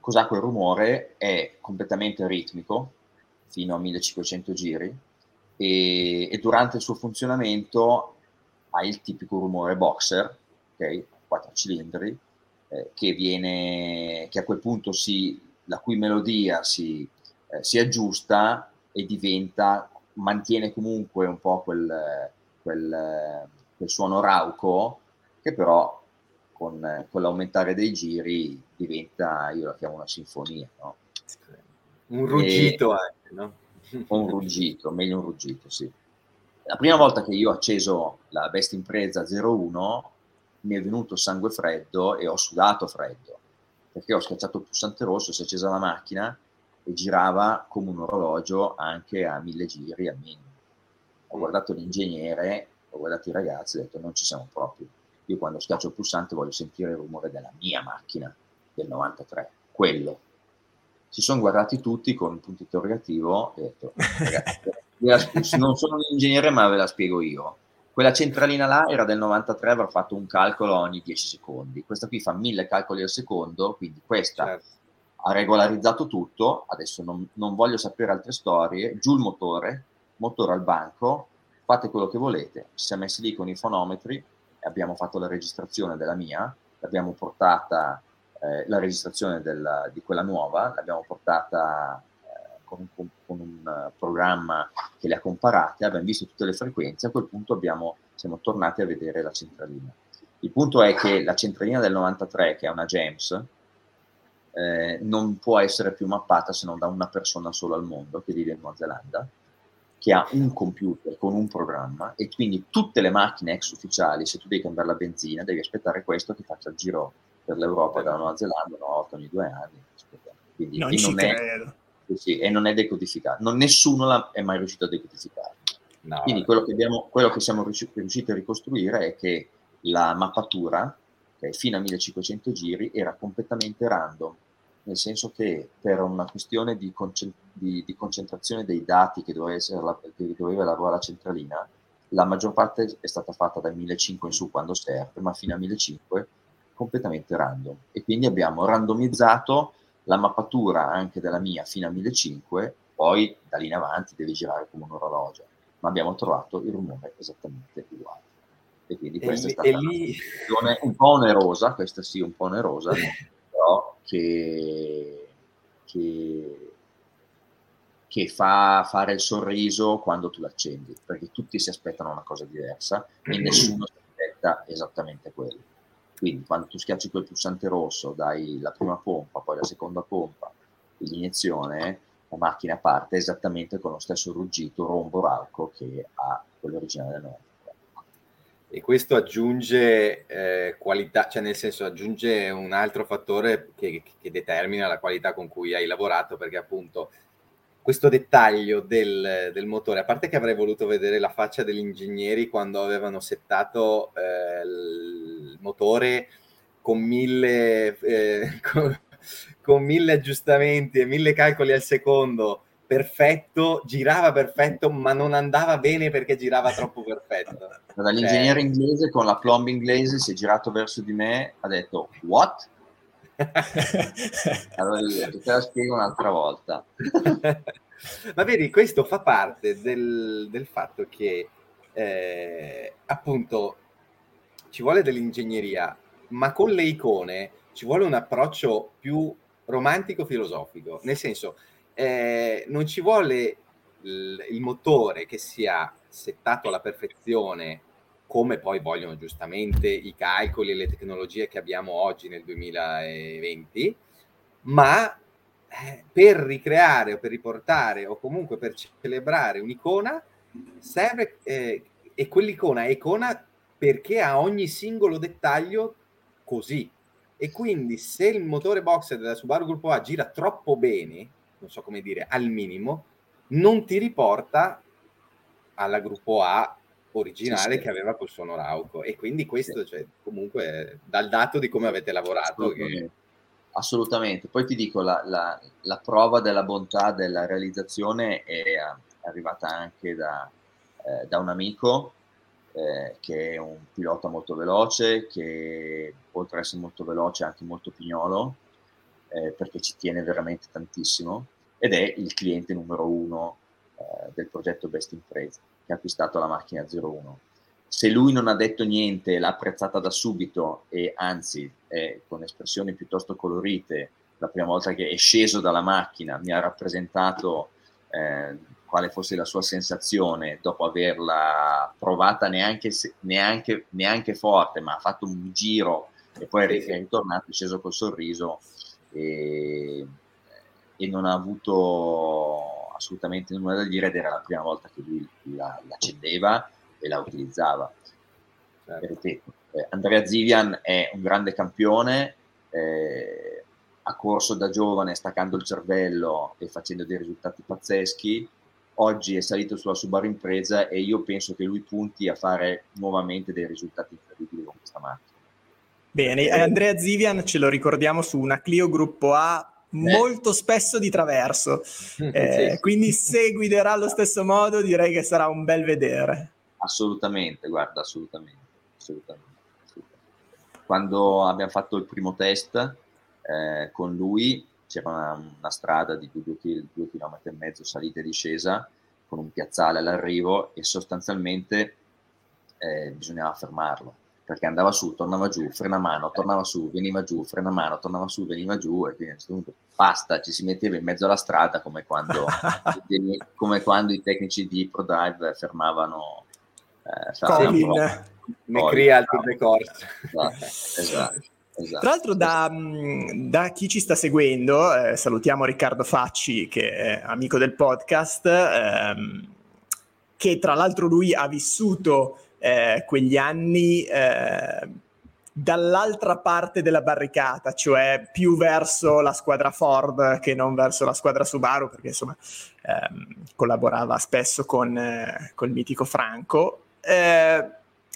Cos'ha quel rumore? È completamente ritmico, fino a millecinquecento giri, e, e durante il suo funzionamento ha il tipico rumore boxer, ok, quattro cilindri, eh, che viene, che a quel punto si, la cui melodia si, eh, si aggiusta e diventa, mantiene comunque un po' quel, quel, quel suono rauco, che però con, con l'aumentare dei giri diventa, io la chiamo una sinfonia, no? Un ruggito, e, eh, no? Un ruggito, meglio un ruggito, sì. La prima volta che io ho acceso la Best Impreza zero uno mi è venuto sangue freddo e ho sudato freddo, perché ho schiacciato il pulsante rosso, si è accesa la macchina e girava come un orologio anche a mille giri al minimo. Ho guardato l'ingegnere, ho guardato i ragazzi e ho detto non ci siamo proprio. Io quando schiaccio il pulsante voglio sentire il rumore della mia macchina del novantatré, quello. Si sono guardati tutti con un punto interrogativo e ho detto, ragazzi, non sono un ingegnere ma ve la spiego io. Quella centralina là era del novantatré, avrà fatto un calcolo ogni dieci secondi. Questa qui fa mille calcoli al secondo, quindi questa certo. ha regolarizzato tutto. Adesso non, non voglio sapere altre storie. Giù il motore, motore al banco, fate quello che volete. Ci siamo messi lì con i fonometri e abbiamo fatto la registrazione della mia, l'abbiamo portata... Eh, la registrazione della, di quella nuova l'abbiamo portata eh, con, con, con un uh, programma che le ha comparate, abbiamo visto tutte le frequenze, a quel punto abbiamo, siamo tornati a vedere la centralina. Il punto è che la centralina del novantatré, che è una James, eh, non può essere più mappata se non da una persona sola al mondo, che vive in Nuova Zelanda, che ha un computer con un programma, e quindi tutte le macchine ex ufficiali, se tu devi cambiare la benzina, devi aspettare questo che faccia il giro per l'Europa dalla Nuova Zelanda una volta ogni due anni, quindi non e, non è, sì, e non è decodificato, non, nessuno la, è mai riuscito a decodificare. No, quindi quello che, abbiamo, quello che siamo riusciti a ricostruire è che la mappatura, okay, fino a millecinquecento giri era completamente random, nel senso che per una questione di, concent- di, di concentrazione dei dati che doveva, essere la, che doveva lavorare la centralina, la maggior parte è stata fatta dal millecinquecento in su quando serve, ma fino a millecinquecento completamente random, e quindi abbiamo randomizzato la mappatura anche della mia fino a millecinquecento, poi da lì in avanti deve girare come un orologio, ma abbiamo trovato il rumore esattamente uguale, e quindi questa e, è stata una lì... situazione un po' onerosa, questa sì un po' onerosa, però che, che, che fa fare il sorriso quando tu l'accendi, perché tutti si aspettano una cosa diversa e nessuno si aspetta esattamente quello. Quindi quando tu schiacci quel pulsante rosso, dai la prima pompa, poi la seconda pompa, l'iniezione, la macchina parte esattamente con lo stesso ruggito rombo-rauco che ha quello originale del novantatré. e questo aggiunge eh, qualità, cioè nel senso aggiunge un altro fattore che, che determina la qualità con cui hai lavorato, perché appunto questo dettaglio del, del motore, a parte che avrei voluto vedere la faccia degli ingegneri quando avevano settato eh, il motore con mille, eh, con, con mille aggiustamenti e mille calcoli al secondo, perfetto, girava perfetto, ma non andava bene perché girava troppo perfetto. Dall'ingegnere eh. inglese con la plomba inglese si è girato verso di me, ha detto what? Allora io te la spiego un'altra volta. Ma vedi, questo fa parte del, del fatto che eh, appunto ci vuole dell'ingegneria, ma con le icone ci vuole un approccio più romantico-filosofico, nel senso Eh, non ci vuole il, il motore che sia settato alla perfezione, come poi vogliono giustamente i calcoli e le tecnologie che abbiamo oggi nel duemilaventi, ma eh, per ricreare o per riportare o comunque per celebrare un'icona serve, eh, e quell'icona è icona perché ha ogni singolo dettaglio così. E quindi se il motore boxer della Subaru Gruppo A gira troppo bene, non so come dire, al minimo, non ti riporta alla Gruppo A originale, sì, sì, che aveva col suo Norauco. E quindi questo, sì, cioè, comunque, dal dato di come avete lavorato. Assolutamente. Che... Assolutamente. Poi ti dico, la, la, la prova della bontà della realizzazione è arrivata anche da, eh, da un amico, eh, che è un pilota molto veloce, che oltre ad essere molto veloce è anche molto pignolo, Eh, perché ci tiene veramente tantissimo, ed è il cliente numero uno eh, del progetto Best Engineering, che ha acquistato la macchina zero uno. Se lui non ha detto niente, l'ha apprezzata da subito, e anzi eh, con espressioni piuttosto colorite, la prima volta che è sceso dalla macchina mi ha rappresentato eh, quale fosse la sua sensazione dopo averla provata neanche, neanche, neanche forte, ma ha fatto un giro e poi è ritornato, è sceso col sorriso. E, e non ha avuto assolutamente nulla da dire, ed era la prima volta che lui la, l'accendeva e la utilizzava. Certo. eh, Andrea Zivian è un grande campione, eh, ha corso da giovane staccando il cervello e facendo dei risultati pazzeschi. Oggi è salito sulla Subaru Impreza e io penso che lui punti a fare nuovamente dei risultati incredibili con questa macchina. Bene, Andrea Zivian ce lo ricordiamo su una Clio Gruppo A molto spesso di traverso, eh, sì, quindi se guiderà allo stesso modo direi che sarà un bel vedere. Assolutamente, guarda, assolutamente, assolutamente, assolutamente. Quando abbiamo fatto il primo test eh, con lui, c'era una, una strada di due, due chilometri e mezzo salita e discesa con un piazzale all'arrivo, e sostanzialmente eh, bisognava fermarlo, perché andava su, tornava giù, frena mano, tornava su, veniva giù, frena mano, tornava su, veniva giù, e quindi a questo punto basta, ci si metteva in mezzo alla strada come quando, come quando i tecnici di ProDrive fermavano eh, Colin McRae al Tour de Corse. Esatto. Esatto. Tra l'altro da, da chi ci sta seguendo, eh, salutiamo Riccardo Facci, che è amico del podcast, ehm, che tra l'altro lui ha vissuto Eh, quegli anni eh, dall'altra parte della barricata, cioè più verso la squadra Ford che non verso la squadra Subaru, perché insomma ehm, collaborava spesso con eh, col mitico Franco, eh,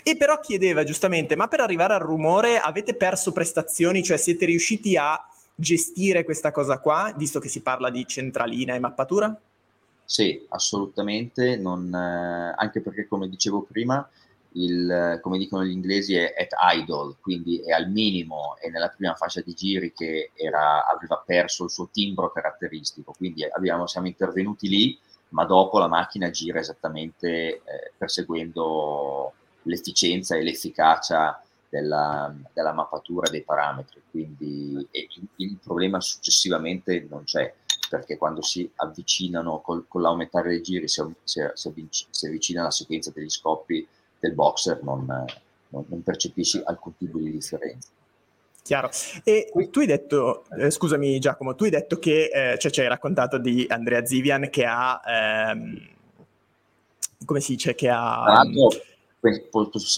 e però chiedeva giustamente: ma per arrivare al rumore avete perso prestazioni, cioè siete riusciti a gestire questa cosa qua, visto che si parla di centralina e mappatura? Sì, assolutamente, non, eh, anche perché, come dicevo prima, il, come dicono gli inglesi, è at idle, quindi è al minimo, e nella prima fascia di giri che era, aveva perso il suo timbro caratteristico, quindi abbiamo, siamo intervenuti lì, ma dopo la macchina gira esattamente eh, perseguendo l'efficienza e l'efficacia della, della mappatura dei parametri, quindi e, il problema successivamente non c'è, perché quando si avvicinano col, con l'aumentare dei giri si, si, si avvicina la sequenza degli scoppi del boxer, non, non, non percepisci alcun tipo di differenza. Chiaro. E tu hai detto, eh, scusami Giacomo, tu hai detto che, eh, cioè ci hai raccontato di Andrea Zivian che ha, ehm, come si dice, che ha...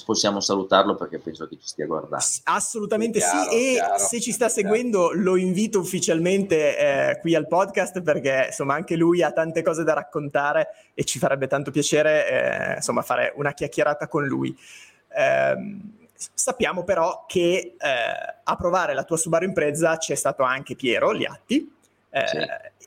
possiamo salutarlo perché penso che ci stia guardando. Assolutamente chiaro, sì, e chiaro, se ci sta seguendo chiaro. Lo invito ufficialmente eh, qui al podcast, perché insomma anche lui ha tante cose da raccontare e ci farebbe tanto piacere eh, insomma fare una chiacchierata con lui. Eh, sappiamo però che eh, a provare la tua Subaru Impreza c'è stato anche Piero Liatti eh, sì.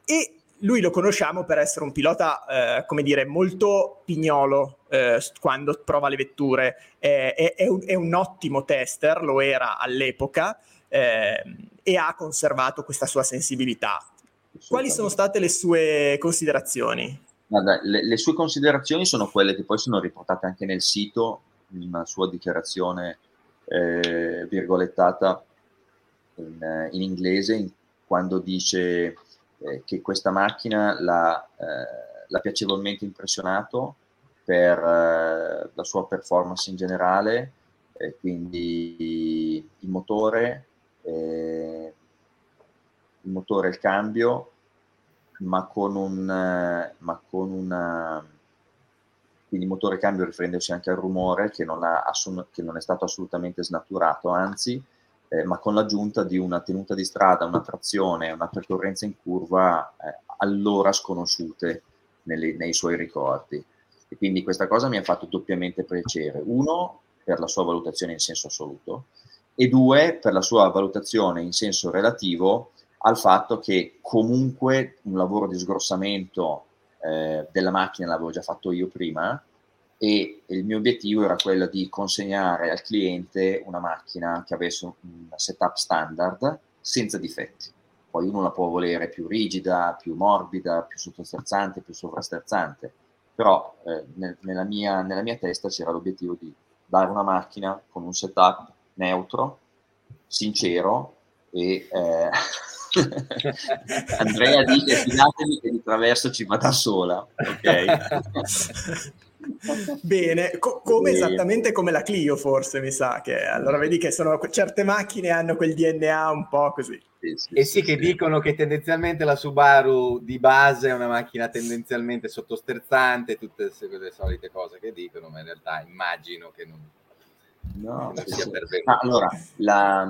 e lui lo conosciamo per essere un pilota, eh, come dire, molto pignolo eh, quando prova le vetture. Eh, è, è, un, è un ottimo tester, lo era all'epoca, eh, e ha conservato questa sua sensibilità. Quali sono state le sue considerazioni? Guarda, le, le sue considerazioni sono quelle che poi sono riportate anche nel sito, in una sua dichiarazione eh, virgolettata in, in inglese, in, quando dice... che questa macchina l'ha, eh, l'ha piacevolmente impressionato per eh, la sua performance in generale, eh, quindi il motore, eh, il motore e il cambio, ma con un eh, ma con una quindi motore e cambio riferendosi anche al rumore che non, ha assun- che non è stato assolutamente snaturato, anzi. Eh, ma con l'aggiunta di una tenuta di strada, una trazione, una percorrenza in curva eh, allora sconosciute nelle, nei suoi ricordi. E quindi questa cosa mi ha fatto doppiamente piacere. Uno, per la sua valutazione in senso assoluto, e due, per la sua valutazione in senso relativo al fatto che comunque un lavoro di sgrossamento eh, della macchina l'avevo già fatto io prima, e il mio obiettivo era quello di consegnare al cliente una macchina che avesse un setup standard senza difetti. Poi uno la può volere più rigida, più morbida, più sottosterzante, più sovrasterzante, però eh, nel, nella, mia, nella mia testa c'era l'obiettivo di dare una macchina con un setup neutro, sincero e... Eh, Andrea dice fidatevi che di traverso ci va da sola, ok? Bene, co- come e... esattamente come la Clio, forse, mi sa che allora vedi che sono certe macchine hanno quel D N A un po' così. Sì, sì, e sì, sì che sì. Dicono che tendenzialmente la Subaru di base è una macchina tendenzialmente sottosterzante, tutte quelle solite cose che dicono, ma in realtà immagino che non, no, che non sia sì. pervenuto. Ah, allora, la,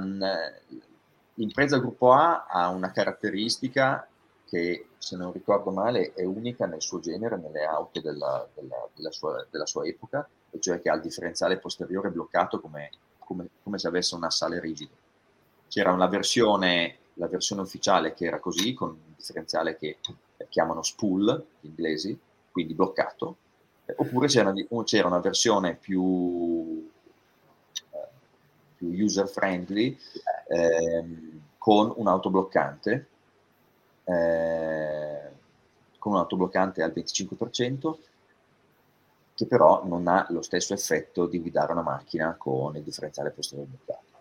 l'impresa Gruppo A ha una caratteristica che, se non ricordo male, è unica nel suo genere, nelle auto della, della, della, sua, della sua epoca, e cioè che ha il differenziale posteriore bloccato come, come, come se avesse un assale rigido. C'era una versione, la versione ufficiale che era così, con un differenziale che chiamano spool, gli inglesi, quindi bloccato, oppure c'era, c'era una versione più, più user-friendly, ehm, con un autobloccante, Eh, con un autobloccante al venticinque per cento, che però non ha lo stesso effetto di guidare una macchina con il differenziale posteriore bloccato.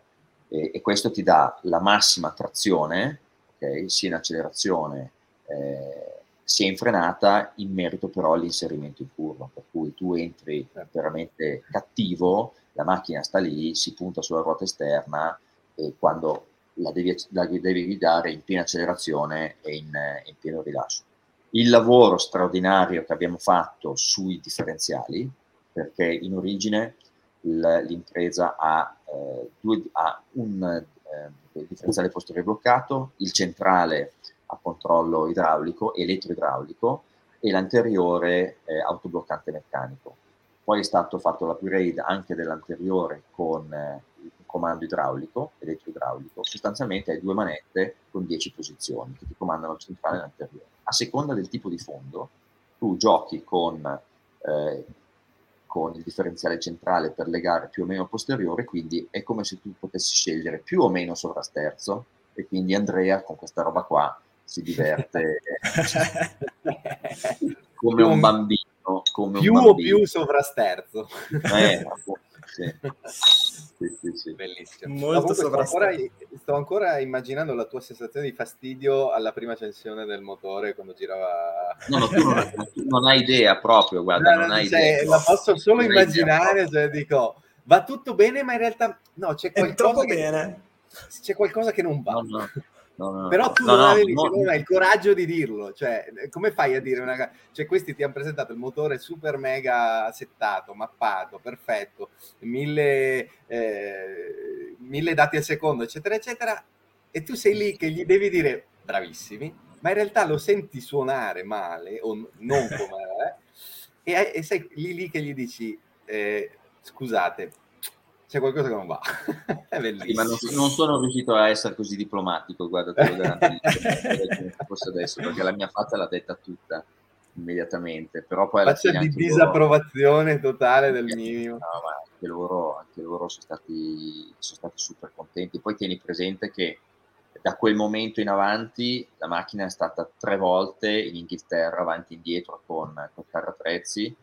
E, e questo ti dà la massima trazione, okay, sia in accelerazione eh, sia in frenata, in merito però all'inserimento in curva, per cui tu entri veramente cattivo, la macchina sta lì, si punta sulla ruota esterna e quando la devi, la devi guidare in piena accelerazione e in, in pieno rilascio. Il lavoro straordinario che abbiamo fatto sui differenziali, perché in origine l'impresa ha, eh, due, ha un eh, differenziale posteriore bloccato, il centrale a controllo idraulico, elettroidraulico, e l'anteriore eh, autobloccante meccanico. Poi è stato fatto l'upgrade anche dell'anteriore con eh, comando idraulico, elettroidraulico. Sostanzialmente hai due manette con dieci posizioni che ti comandano il centrale e l'anteriore. A seconda del tipo di fondo, tu giochi con, eh, con il differenziale centrale per legare più o meno posteriore, quindi è come se tu potessi scegliere più o meno sovrasterzo, e quindi Andrea con questa roba qua si diverte come un bambino. Come più un o più sovrasterzo. Eh, Sì. Sì, sì, sì. Bellissimo. Molto sto, ancora, sto ancora immaginando la tua sensazione di fastidio alla prima accensione del motore quando girava. No, no, tu non, tu non hai idea proprio, guarda, no, non hai cioè, idea. La posso solo non immaginare, cioè, dico, va tutto bene, ma in realtà no, c'è qualcosa, è troppo che, bene. C'è qualcosa che non va. No, no. No, no, però tu no, non, no, avevi, no, non hai il coraggio di dirlo, cioè come fai a dire una... cioè questi ti hanno presentato il motore super mega settato, mappato, perfetto, mille, eh, mille dati al secondo eccetera eccetera, e tu sei lì che gli devi dire bravissimi, ma in realtà lo senti suonare male o non come eh? e, e sei lì lì che gli dici eh, scusate, c'è qualcosa che non va. È bellissimo. Sì, ma non, non sono riuscito a essere così diplomatico, guarda, te lo garantisco, forse adesso, perché la mia faccia l'ha detta tutta immediatamente, però poi alla faccia fine di disapprovazione loro, totale del minimo. No, ma anche loro, anche loro sono stati sono stati super contenti. Poi tieni presente che da quel momento in avanti la macchina è stata tre volte in Inghilterra avanti e indietro con, con Carrarezzi,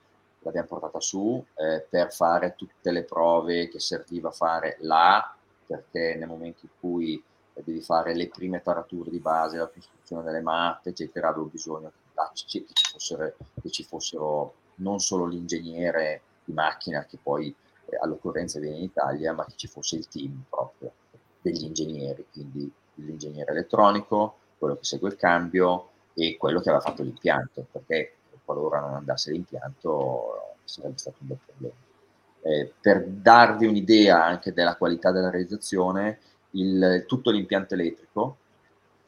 l'abbiamo portata su eh, per fare tutte le prove che serviva fare là, perché nel momento in cui eh, devi fare le prime tarature di base, la costruzione delle mappe eccetera, avevo bisogno che, che, ci fossero, che ci fossero non solo l'ingegnere di macchina che poi eh, all'occorrenza viene in Italia, ma che ci fosse il team proprio degli ingegneri, quindi l'ingegnere elettronico, quello che segue il cambio e quello che aveva fatto l'impianto, perché qualora non andasse l'impianto sarebbe stato un bel problema. Eh, per darvi un'idea anche della qualità della realizzazione, il, tutto l'impianto elettrico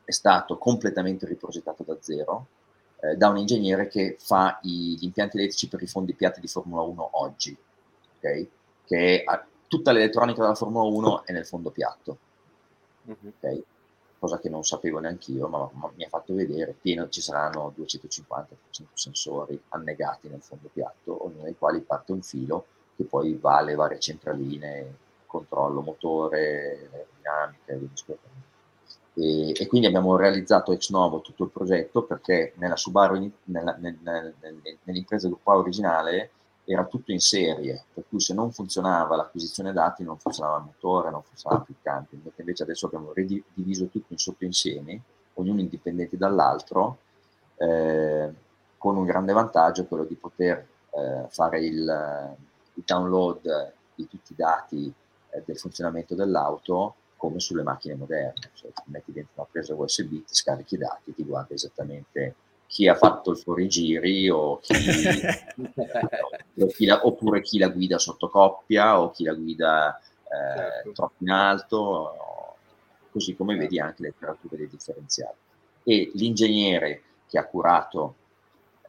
è stato completamente riprogettato da zero eh, da un ingegnere che fa i, gli impianti elettrici per i fondi piatti di Formula uno oggi, okay? Che ha, tutta l'elettronica della Formula uno è nel fondo piatto, okay? Cosa che non sapevo neanch'io, ma, ma mi ha fatto vedere, pieno, ci saranno duecentocinquanta sensori annegati nel fondo piatto, ognuno dei quali parte un filo che poi va alle varie centraline, controllo motore, aerodinamica e via discorrendo. E, e quindi abbiamo realizzato ex novo tutto il progetto, perché nella Subaru, nella, nel, nel, nel, nell'impresa gruppa originale era tutto in serie, per cui se non funzionava l'acquisizione dati non funzionava il motore, non funzionava più il cambio. Invece adesso abbiamo ridiviso tutto in sottoinsiemi, ognuno indipendente dall'altro, eh, con un grande vantaggio, quello di poter eh, fare il, il download di tutti i dati eh, del funzionamento dell'auto come sulle macchine moderne. Cioè, ti metti dentro una presa U S B, ti scarichi i dati, ti guarda esattamente chi ha fatto il fuorigiri o chi, o chi la, oppure chi la guida sotto coppia o chi la guida eh, certo. troppo in alto, così come certo. vedi anche le tarature dei differenziali. E l'ingegnere che ha curato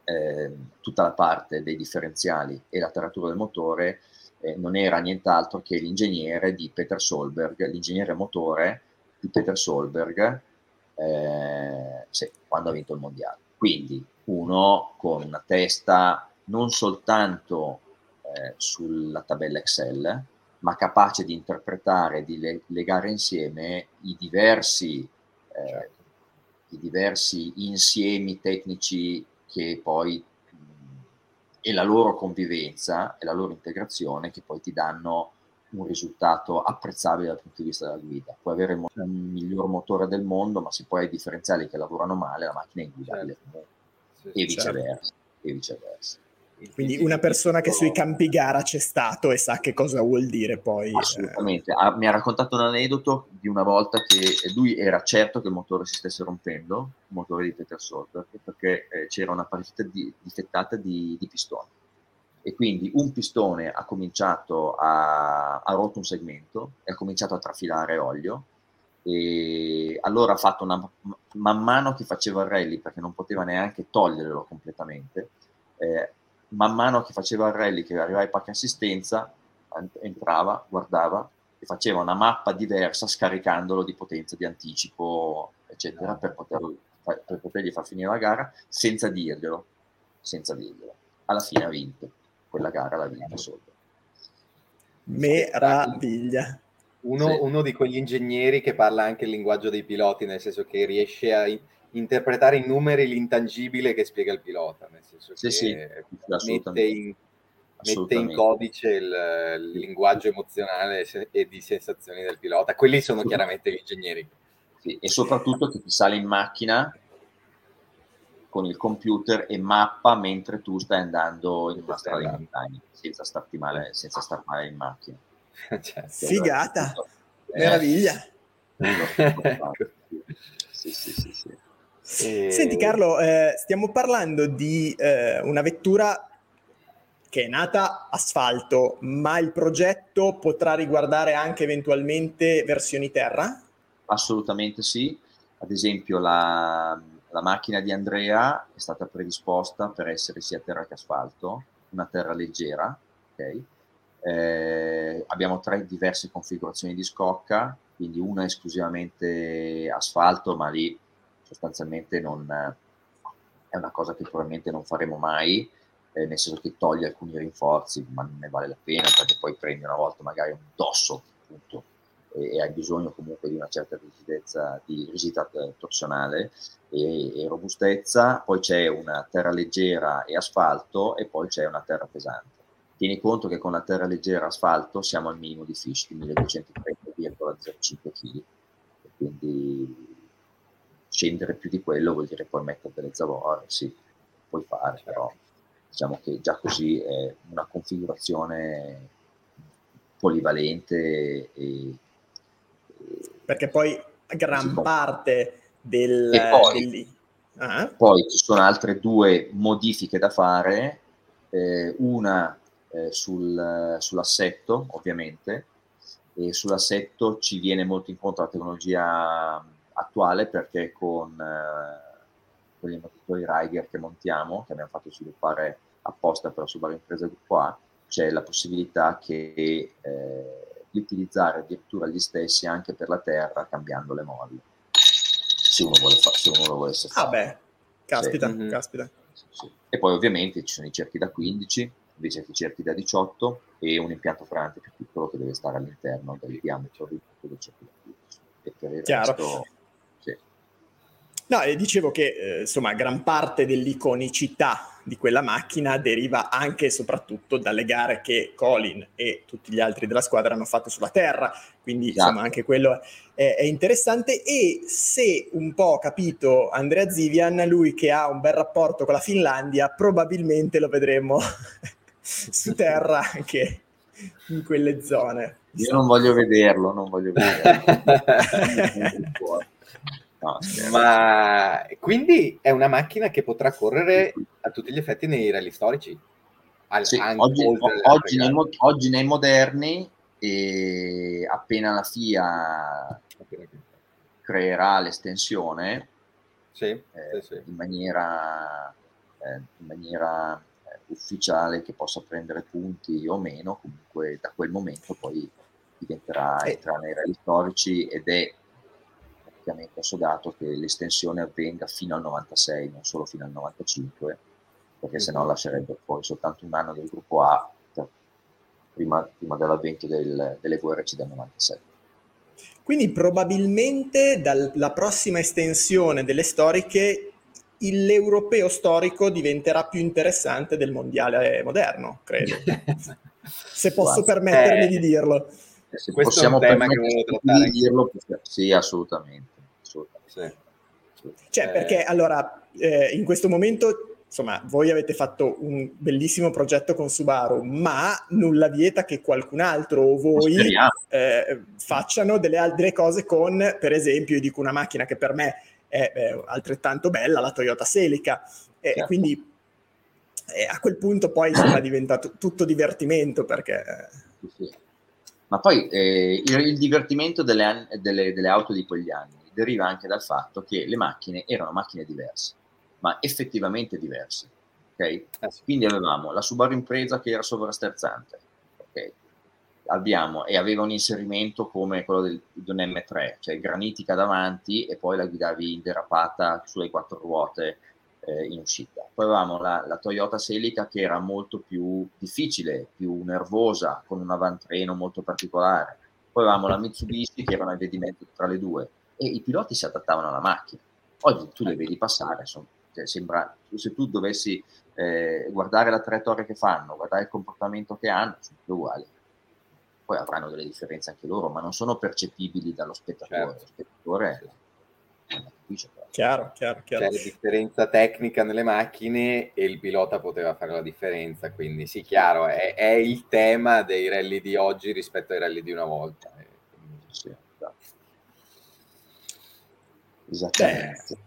eh, tutta la parte dei differenziali e la taratura del motore eh, non era nient'altro che l'ingegnere di Peter Solberg, l'ingegnere motore di Peter Solberg eh, sì, quando ha vinto il mondiale. Quindi uno con una testa non soltanto eh, sulla tabella Excel, ma capace di interpretare, di le- legare insieme i diversi, eh, certo. i diversi insiemi tecnici che poi mh, e la loro convivenza e la loro integrazione che poi ti danno un risultato apprezzabile dal punto di vista della guida. Puoi avere il, mo- il miglior motore del mondo, ma se poi hai differenziali che lavorano male, la macchina è inguidabile, certo. sì, e viceversa. Certo. E viceversa. Quindi una persona che sui campi gara c'è stato e sa che cosa vuol dire poi. Assolutamente. Eh. Mi ha raccontato un aneddoto di una volta che lui era certo che il motore si stesse rompendo, il motore di Peter Solberg, perché eh, c'era una partita di, difettata di, di pistoni. E quindi un pistone ha cominciato a, ha rotto un segmento e ha cominciato a trafilare olio, e allora ha fatto una, man mano che faceva il rally, perché non poteva neanche toglierlo completamente, eh, man mano che faceva il rally, che arrivava ai pacchi assistenza, entrava, guardava e faceva una mappa diversa scaricandolo di potenza, di anticipo eccetera, per, poterlo, per potergli far finire la gara senza dirglielo senza dirglielo. Alla fine ha vinto quella gara, la vinta solo. Meraviglia. Uno, sì. uno di quegli ingegneri che parla anche il linguaggio dei piloti, nel senso che riesce a interpretare i numeri, l'intangibile che spiega il pilota, nel senso sì, che sì, mette, in, mette in codice il, il linguaggio emozionale e di sensazioni del pilota. Quelli sono chiaramente gli ingegneri. Sì, e soprattutto che ti sale in macchina con il computer e mappa mentre tu stai andando in una strada in montagna, senza starti male, senza star male in macchina. Cioè, figata, meraviglia. Eh, E... Senti Carlo, eh, stiamo parlando di eh, una vettura che è nata asfalto, ma il progetto potrà riguardare anche eventualmente versioni terra? Assolutamente sì. Ad esempio la, la macchina di Andrea è stata predisposta per essere sia terra che asfalto, una terra leggera, ok? Eh, abbiamo tre diverse configurazioni di scocca, quindi una esclusivamente asfalto, ma lì sostanzialmente non è una cosa che probabilmente non faremo mai, eh, nel senso che toglie alcuni rinforzi, ma non ne vale la pena, perché poi prendi una volta magari un dosso, appunto, e, e hai bisogno comunque di una certa rigidezza, di rigidità torsionale e, e robustezza. Poi c'è una terra leggera e asfalto, e poi c'è una terra pesante. Tieni conto che con la terra leggera asfalto siamo al minimo di Fish di milleduecentotrenta virgola zero cinque chilogrammi, quindi scendere più di quello vuol dire poi mettere delle zavorre, sì, puoi fare, però diciamo che già così è una configurazione polivalente e, perché poi gran parte del... Poi, del... Ah. Poi ci sono altre due modifiche da fare, eh, una Eh, sul, sull'assetto ovviamente, e sull'assetto ci viene molto incontro la tecnologia attuale, perché con, eh, con gli motori Rider che montiamo, che abbiamo fatto sviluppare apposta per la Subaru Impreza Gruppo A, c'è la possibilità che eh, di utilizzare addirittura gli stessi anche per la terra, cambiando le molle, se uno, vuole fa- se uno lo volesse fare. Ah beh, caspita, sì. mm-hmm. caspita. Sì, sì. E poi ovviamente ci sono i cerchi da quindici, invece che cerchi da diciotto, e un impianto frante più piccolo che deve stare all'interno del diametro del cerchio da quindici. Chiaro. Resto, sì. No, e dicevo che eh, insomma gran parte dell'iconicità di quella macchina deriva anche e soprattutto dalle gare che Colin e tutti gli altri della squadra hanno fatto sulla terra, quindi esatto. Insomma anche quello è, è interessante. E se un po' ho capito Andrea Zivian, lui che ha un bel rapporto con la Finlandia, probabilmente lo vedremo su terra anche in quelle zone. Io non voglio vederlo, non voglio vederlo. No, ma quindi è una macchina che potrà correre a tutti gli effetti nei rally storici? Al, sì, oggi, oggi, nei, oggi nei moderni, e appena la F I A creerà l'estensione, sì, eh, sì, sì. in maniera, eh, in maniera ufficiale, che possa prendere punti o meno, comunque da quel momento poi diventerà, entra nei rally storici, ed è praticamente assodato che l'estensione avvenga fino al novantasei, non solo fino al novantacinque, perché mm. sennò lascerebbe poi soltanto un anno del gruppo A prima, prima dell'avvento del, delle V R C del novantasei. Quindi probabilmente dalla prossima estensione delle storiche l'europeo storico diventerà più interessante del mondiale moderno, credo. Se posso Guarda, permettermi eh... di dirlo. Se questo possiamo permettere di dirlo, sì, assolutamente, assolutamente. Sì. Sì. Cioè, eh. perché allora eh, in questo momento, insomma, voi avete fatto un bellissimo progetto con Subaru, ma nulla vieta che qualcun altro o voi eh, facciano delle altre cose con, per esempio, io dico una macchina che per me è eh, altrettanto bella, la Toyota Celica, e eh, certo. quindi eh, a quel punto poi sarà diventato tutto divertimento, perché... Sì, sì. Ma poi eh, il, il divertimento delle, an- delle, delle auto di quegli anni deriva anche dal fatto che le macchine erano macchine diverse, ma effettivamente diverse, ok? Quindi avevamo la Subaru Impreza che era sovrasterzante, ok? Abbiamo, e aveva un inserimento come quello del, di un M tre, cioè granitica davanti e poi la guidavi in derapata sulle quattro ruote eh, in uscita. Poi avevamo la, la Toyota Celica che era molto più difficile, più nervosa, con un avantreno molto particolare. Poi avevamo la Mitsubishi che era un avvedimento tra le due, e i piloti si adattavano alla macchina. Oggi tu le vedi passare, sono, cioè, sembra, se tu dovessi eh, guardare la traiettoria che fanno, guardare il comportamento che hanno, sono tutte uguali. Poi avranno delle differenze anche loro, ma non sono percepibili dallo spettatore. Certo. Lo spettatore è... Chiaro, chiaro, chiaro. C'è la differenza tecnica nelle macchine e il pilota poteva fare la differenza, quindi sì, chiaro, è, è il tema dei rally di oggi rispetto ai rally di una volta. Sì, esatto. Esattamente. Beh,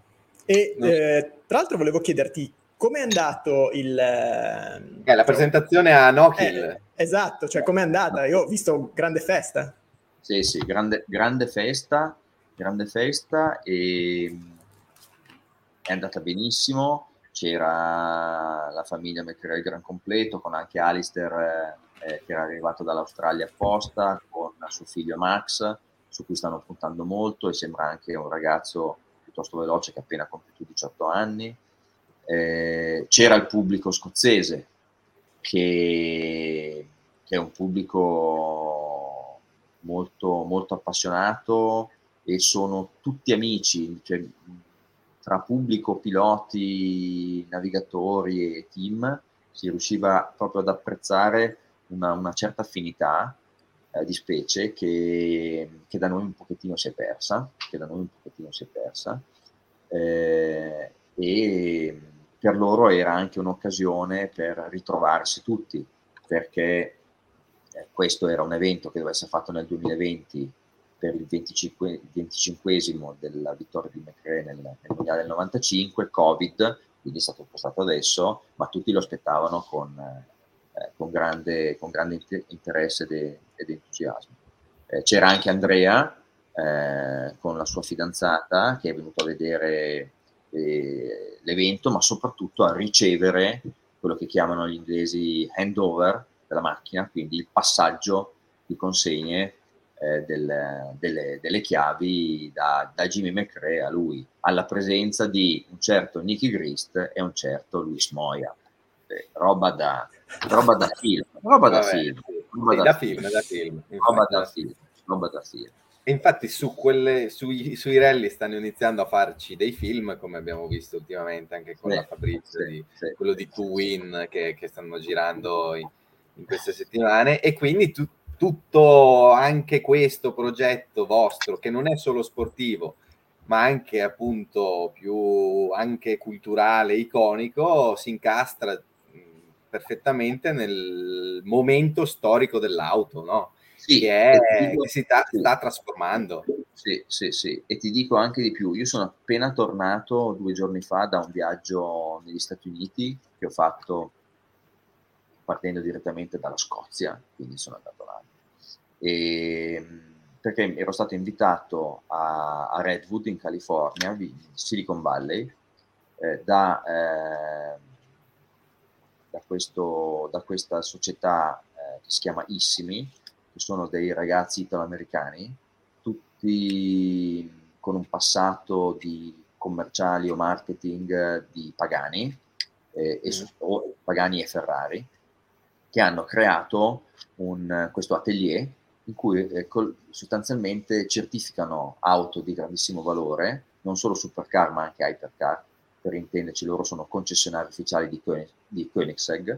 E no. eh, tra l'altro volevo chiederti come è andato il eh, la presentazione a Nokiel. Eh, esatto, cioè com'è andata? Io ho visto grande festa. Sì, sì, grande, grande festa, grande festa e è andata benissimo. C'era la famiglia McRae gran completo, con anche Alistair eh, che era arrivato dall'Australia apposta, con suo figlio Max, su cui stanno puntando molto, e sembra anche un ragazzo piuttosto veloce che ha appena compiuto diciotto anni. Eh, c'era il pubblico scozzese, che, che è un pubblico molto, molto appassionato, e sono tutti amici, cioè, tra pubblico, piloti, navigatori e team, si riusciva proprio ad apprezzare una, una certa affinità eh, di specie che, che da noi un pochettino si è persa, che da noi un pochettino si è persa, eh, e per loro era anche un'occasione per ritrovarsi tutti, perché eh, questo era un evento che doveva essere fatto nel duemilaventi, per il venticinquesimo della vittoria di McRae nel, nel mondiale del novantacinque, Covid, quindi è stato postato adesso, ma tutti lo aspettavano con, eh, con, grande, con grande interesse de, ed entusiasmo. Eh, c'era anche Andrea eh, con la sua fidanzata, che è venuto a vedere eh, l'evento, ma soprattutto a ricevere quello che chiamano gli inglesi handover della macchina, quindi il passaggio di consegne Del, delle, delle chiavi da, da Jimmy McRae a lui, alla presenza di un certo Nicky Grist e un certo Luis Moya. Eh, roba da roba da film, roba da film, roba da film, roba da film, roba da film. E infatti su quelle, sui, sui rally stanno iniziando a farci dei film, come abbiamo visto ultimamente anche con sì, la Fabrizia, sì, di, sì, quello di Two Win che, che stanno girando in, in queste settimane, e quindi tutti tutto anche questo progetto vostro, che non è solo sportivo, ma anche appunto più anche culturale, iconico, si incastra perfettamente nel momento storico dell'auto, no? Sì, che, è, dico, che si ta- sì. sta trasformando. Sì, sì, sì. E ti dico anche di più, io sono appena tornato due giorni fa da un viaggio negli Stati Uniti che ho fatto partendo direttamente dalla Scozia, quindi sono andato là. E, perché ero stato invitato a, a Redwood in California, in Silicon Valley, eh, da, eh, da, questo, da questa società eh, che si chiama Issimi, che sono dei ragazzi italoamericani, tutti con un passato di commerciali o marketing di Pagani, eh, e, mm. o Pagani e Ferrari, che hanno creato un, questo atelier in cui eh, col, sostanzialmente certificano auto di grandissimo valore, non solo supercar ma anche hypercar, per intenderci. Loro sono concessionari ufficiali di, di Koenigsegg,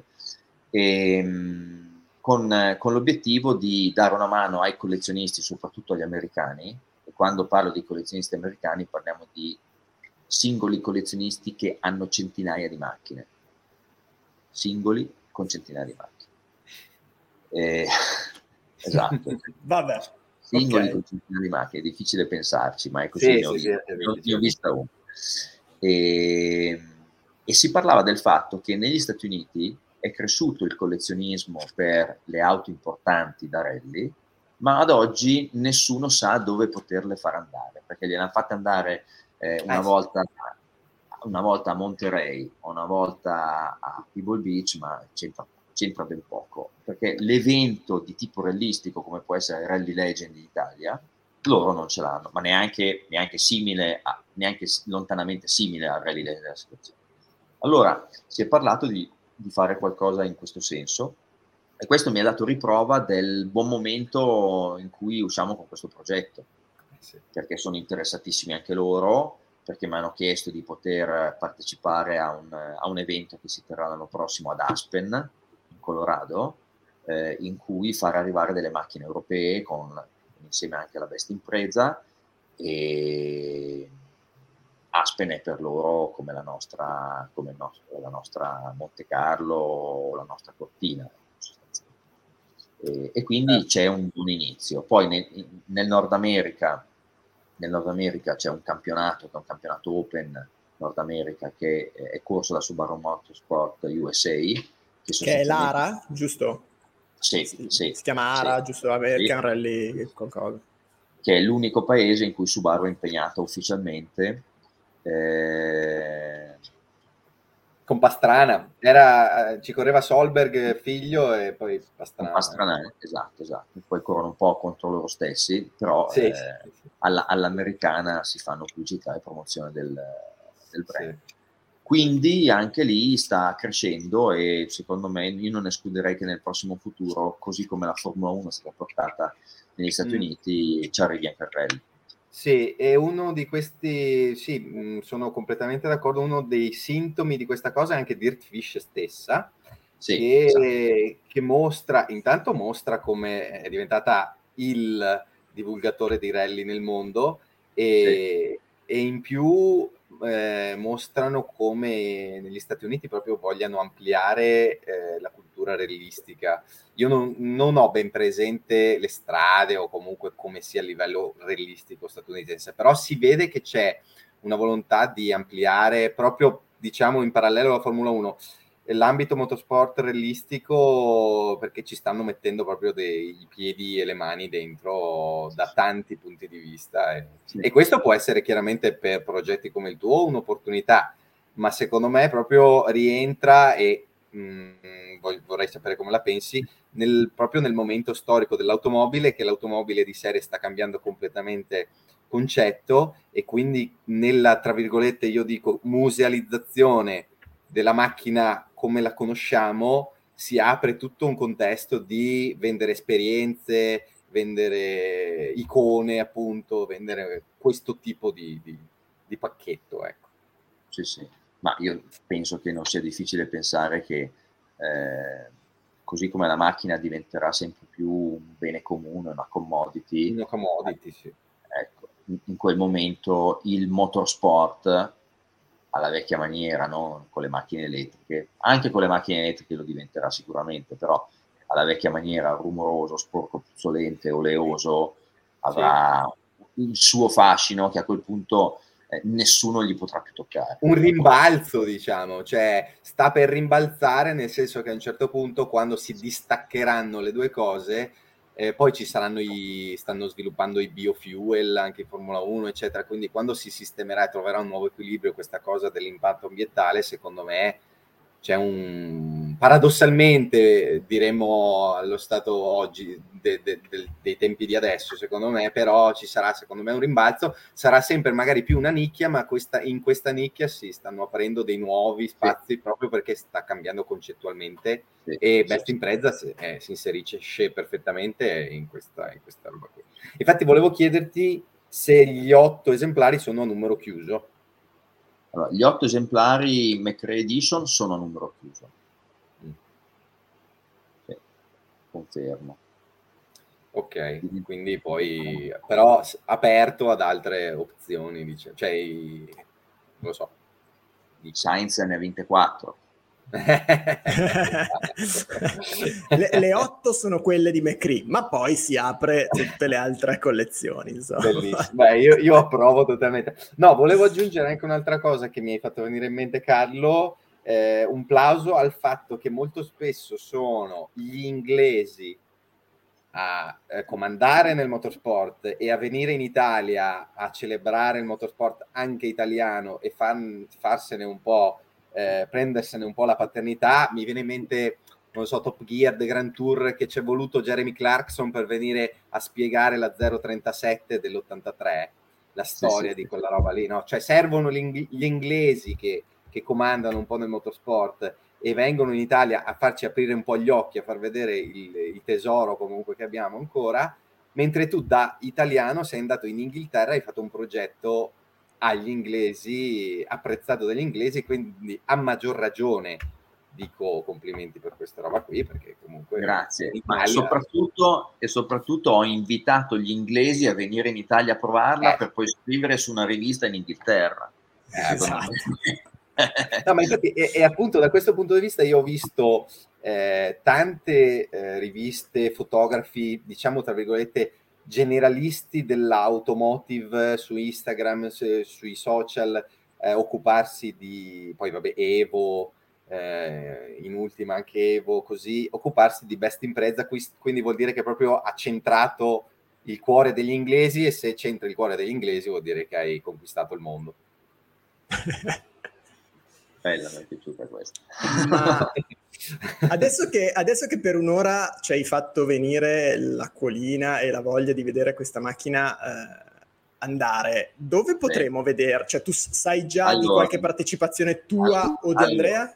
e, mh, con, eh, con l'obiettivo di dare una mano ai collezionisti, soprattutto agli americani, e quando parlo di collezionisti americani parliamo di singoli collezionisti che hanno centinaia di macchine, singoli con centinaia di macchine. Eh, esatto. Vabbè. Singoli, okay. Con centinaia di macchine, è difficile pensarci, ma è così. Sì, ho, sì, ho, sì. ho vista uno. E, e si parlava del fatto che negli Stati Uniti è cresciuto il collezionismo per le auto importanti da rally, ma ad oggi nessuno sa dove poterle far andare, perché le hanno fatte andare eh, una ah, volta una volta a Monterey o una volta a Pebble Beach, ma c'entra c'entra ben poco, perché l'evento di tipo rallistico, come può essere Rally Legend in Italia, loro non ce l'hanno, ma neanche, neanche simile, a, neanche lontanamente simile al Rally Legend della situazione. Allora, si è parlato di, di fare qualcosa in questo senso, e questo mi ha dato riprova del buon momento in cui usciamo con questo progetto, sì. Perché sono interessatissimi anche loro, perché mi hanno chiesto di poter partecipare a un, a un evento che si terrà l'anno prossimo ad Aspen, Colorado, eh, in cui far arrivare delle macchine europee con, insieme anche alla Best Engineering, e Aspen è per loro come la nostra, come il nostro, la nostra Monte Carlo o la nostra Cortina, e, e quindi eh. c'è un, un inizio. Poi nel, nel Nord America, nel Nord America c'è un campionato, che è un campionato open Nord America, che è corso da Subaru Motorsport U S A, che, che è l'Ara, giusto? Sì, si, sì, si chiama Ara, sì, giusto? American sì. Rally qualcosa. Che è l'unico paese in cui Subaru è impegnata ufficialmente. Eh... Con Pastrana, era, ci correva Solberg figlio e poi Pastrana. Pastrana, esatto, esatto. Poi corrono un po' contro loro stessi, però sì, eh, sì, sì. Alla, all'americana si fanno pubblicità e promozione del... del brand. Sì. Quindi anche lì sta crescendo e secondo me io non escluderei che nel prossimo futuro, così come la Formula uno è stata portata negli Stati mm. Uniti, ci arrivi anche il rally. Sì, è uno di questi, sì, sono completamente d'accordo, uno dei sintomi di questa cosa è anche Dirtfish stessa, sì, che, esatto. che mostra, intanto mostra come è diventata il divulgatore di rally nel mondo e, sì. e in più Eh, mostrano come negli Stati Uniti proprio vogliano ampliare eh, la cultura realistica. Io non, non ho ben presente le strade o comunque come sia a livello realistico statunitense, però si vede che c'è una volontà di ampliare proprio, diciamo, in parallelo alla Formula uno l'ambito motorsport realistico, perché ci stanno mettendo proprio dei piedi e le mani dentro da tanti punti di vista e, sì. e questo può essere chiaramente per progetti come il tuo un'opportunità, ma secondo me proprio rientra e mh, vorrei sapere come la pensi nel, proprio nel momento storico dell'automobile, che l'automobile di serie sta cambiando completamente concetto e quindi nella, tra virgolette, io dico musealizzazione della macchina come la conosciamo, si apre tutto un contesto di vendere esperienze, vendere icone, appunto, vendere questo tipo di, di, di pacchetto. Ecco. Sì, sì, ma io penso che non sia difficile pensare che eh, così come la macchina diventerà sempre più un bene comune, una commodity, una commodity, sì. Ecco, in quel momento il motorsport alla vecchia maniera, no? Con le macchine elettriche, anche con le macchine elettriche lo diventerà sicuramente, però alla vecchia maniera, rumoroso, sporco, puzzolente, oleoso, avrà sì. il suo fascino che a quel punto eh, nessuno gli potrà più toccare. Un rimbalzo, diciamo, cioè sta per rimbalzare, nel senso che a un certo punto, quando si distaccheranno le due cose, eh, poi ci saranno i stanno sviluppando i biofuel anche in Formula uno, eccetera, quindi quando si sistemerà e troverà un nuovo equilibrio questa cosa dell'impatto ambientale, secondo me c'è un, paradossalmente diremmo allo stato oggi de, de, de, dei tempi di adesso, secondo me, però ci sarà secondo me un rimbalzo, sarà sempre magari più una nicchia, ma questa, in questa nicchia si stanno aprendo dei nuovi spazi, sì. proprio perché sta cambiando concettualmente, sì, e Best Impreza sì. eh, si inserisce perfettamente in questa, in questa roba qui. Infatti volevo chiederti se gli otto esemplari sono a numero chiuso. Allora, gli otto esemplari McRae Edition sono a numero chiuso. Mm. Sì, confermo. Ok, quindi poi però aperto ad altre opzioni, diciamo. Cioè, non lo so. Sainz ne ha ventiquattro. le, le otto sono quelle di McRae, ma poi si apre tutte le altre collezioni, insomma. Beh, io, io approvo totalmente. No, volevo aggiungere anche un'altra cosa che mi hai fatto venire in mente, Carlo, eh, un plauso al fatto che molto spesso sono gli inglesi a eh, comandare nel motorsport e a venire in Italia a celebrare il motorsport anche italiano e fan, farsene un po' Eh, prendersene un po' la paternità. Mi viene in mente, non so, Top Gear, The Grand Tour, che c'è voluto Jeremy Clarkson per venire a spiegare la zero trentasette dell'ottantatré, la storia sì, sì. di quella roba lì, no? Cioè servono gli, ing- gli inglesi che, che comandano un po' nel motorsport e vengono in Italia a farci aprire un po' gli occhi, a far vedere il, il tesoro comunque che abbiamo ancora, mentre tu da italiano sei andato in Inghilterra e hai fatto un progetto agli inglesi, apprezzato dagli inglesi, quindi a maggior ragione dico complimenti per questa roba qui, perché comunque grazie, ma soprattutto e soprattutto ho invitato gli inglesi a venire in Italia a provarla eh. per poi scrivere su una rivista in Inghilterra. Eh, esatto. No, ma infatti, e, e appunto da questo punto di vista io ho visto eh, tante eh, riviste, fotografi, diciamo tra virgolette generalisti dell'automotive su Instagram, su, sui social, eh, occuparsi di, poi vabbè, Evo, eh, in ultima anche Evo, così, occuparsi di Best Engineering, quindi vuol dire che proprio ha centrato il cuore degli inglesi, e se c'entri il cuore degli inglesi vuol dire che hai conquistato il mondo. Bella, mi è piaciuta questa. Ma adesso che, adesso che per un'ora ci hai fatto venire l'acquolina e la voglia di vedere questa macchina eh, andare, dove potremo Beh. vedere? Cioè, tu sai già allora, di qualche partecipazione tua allora, o di Andrea?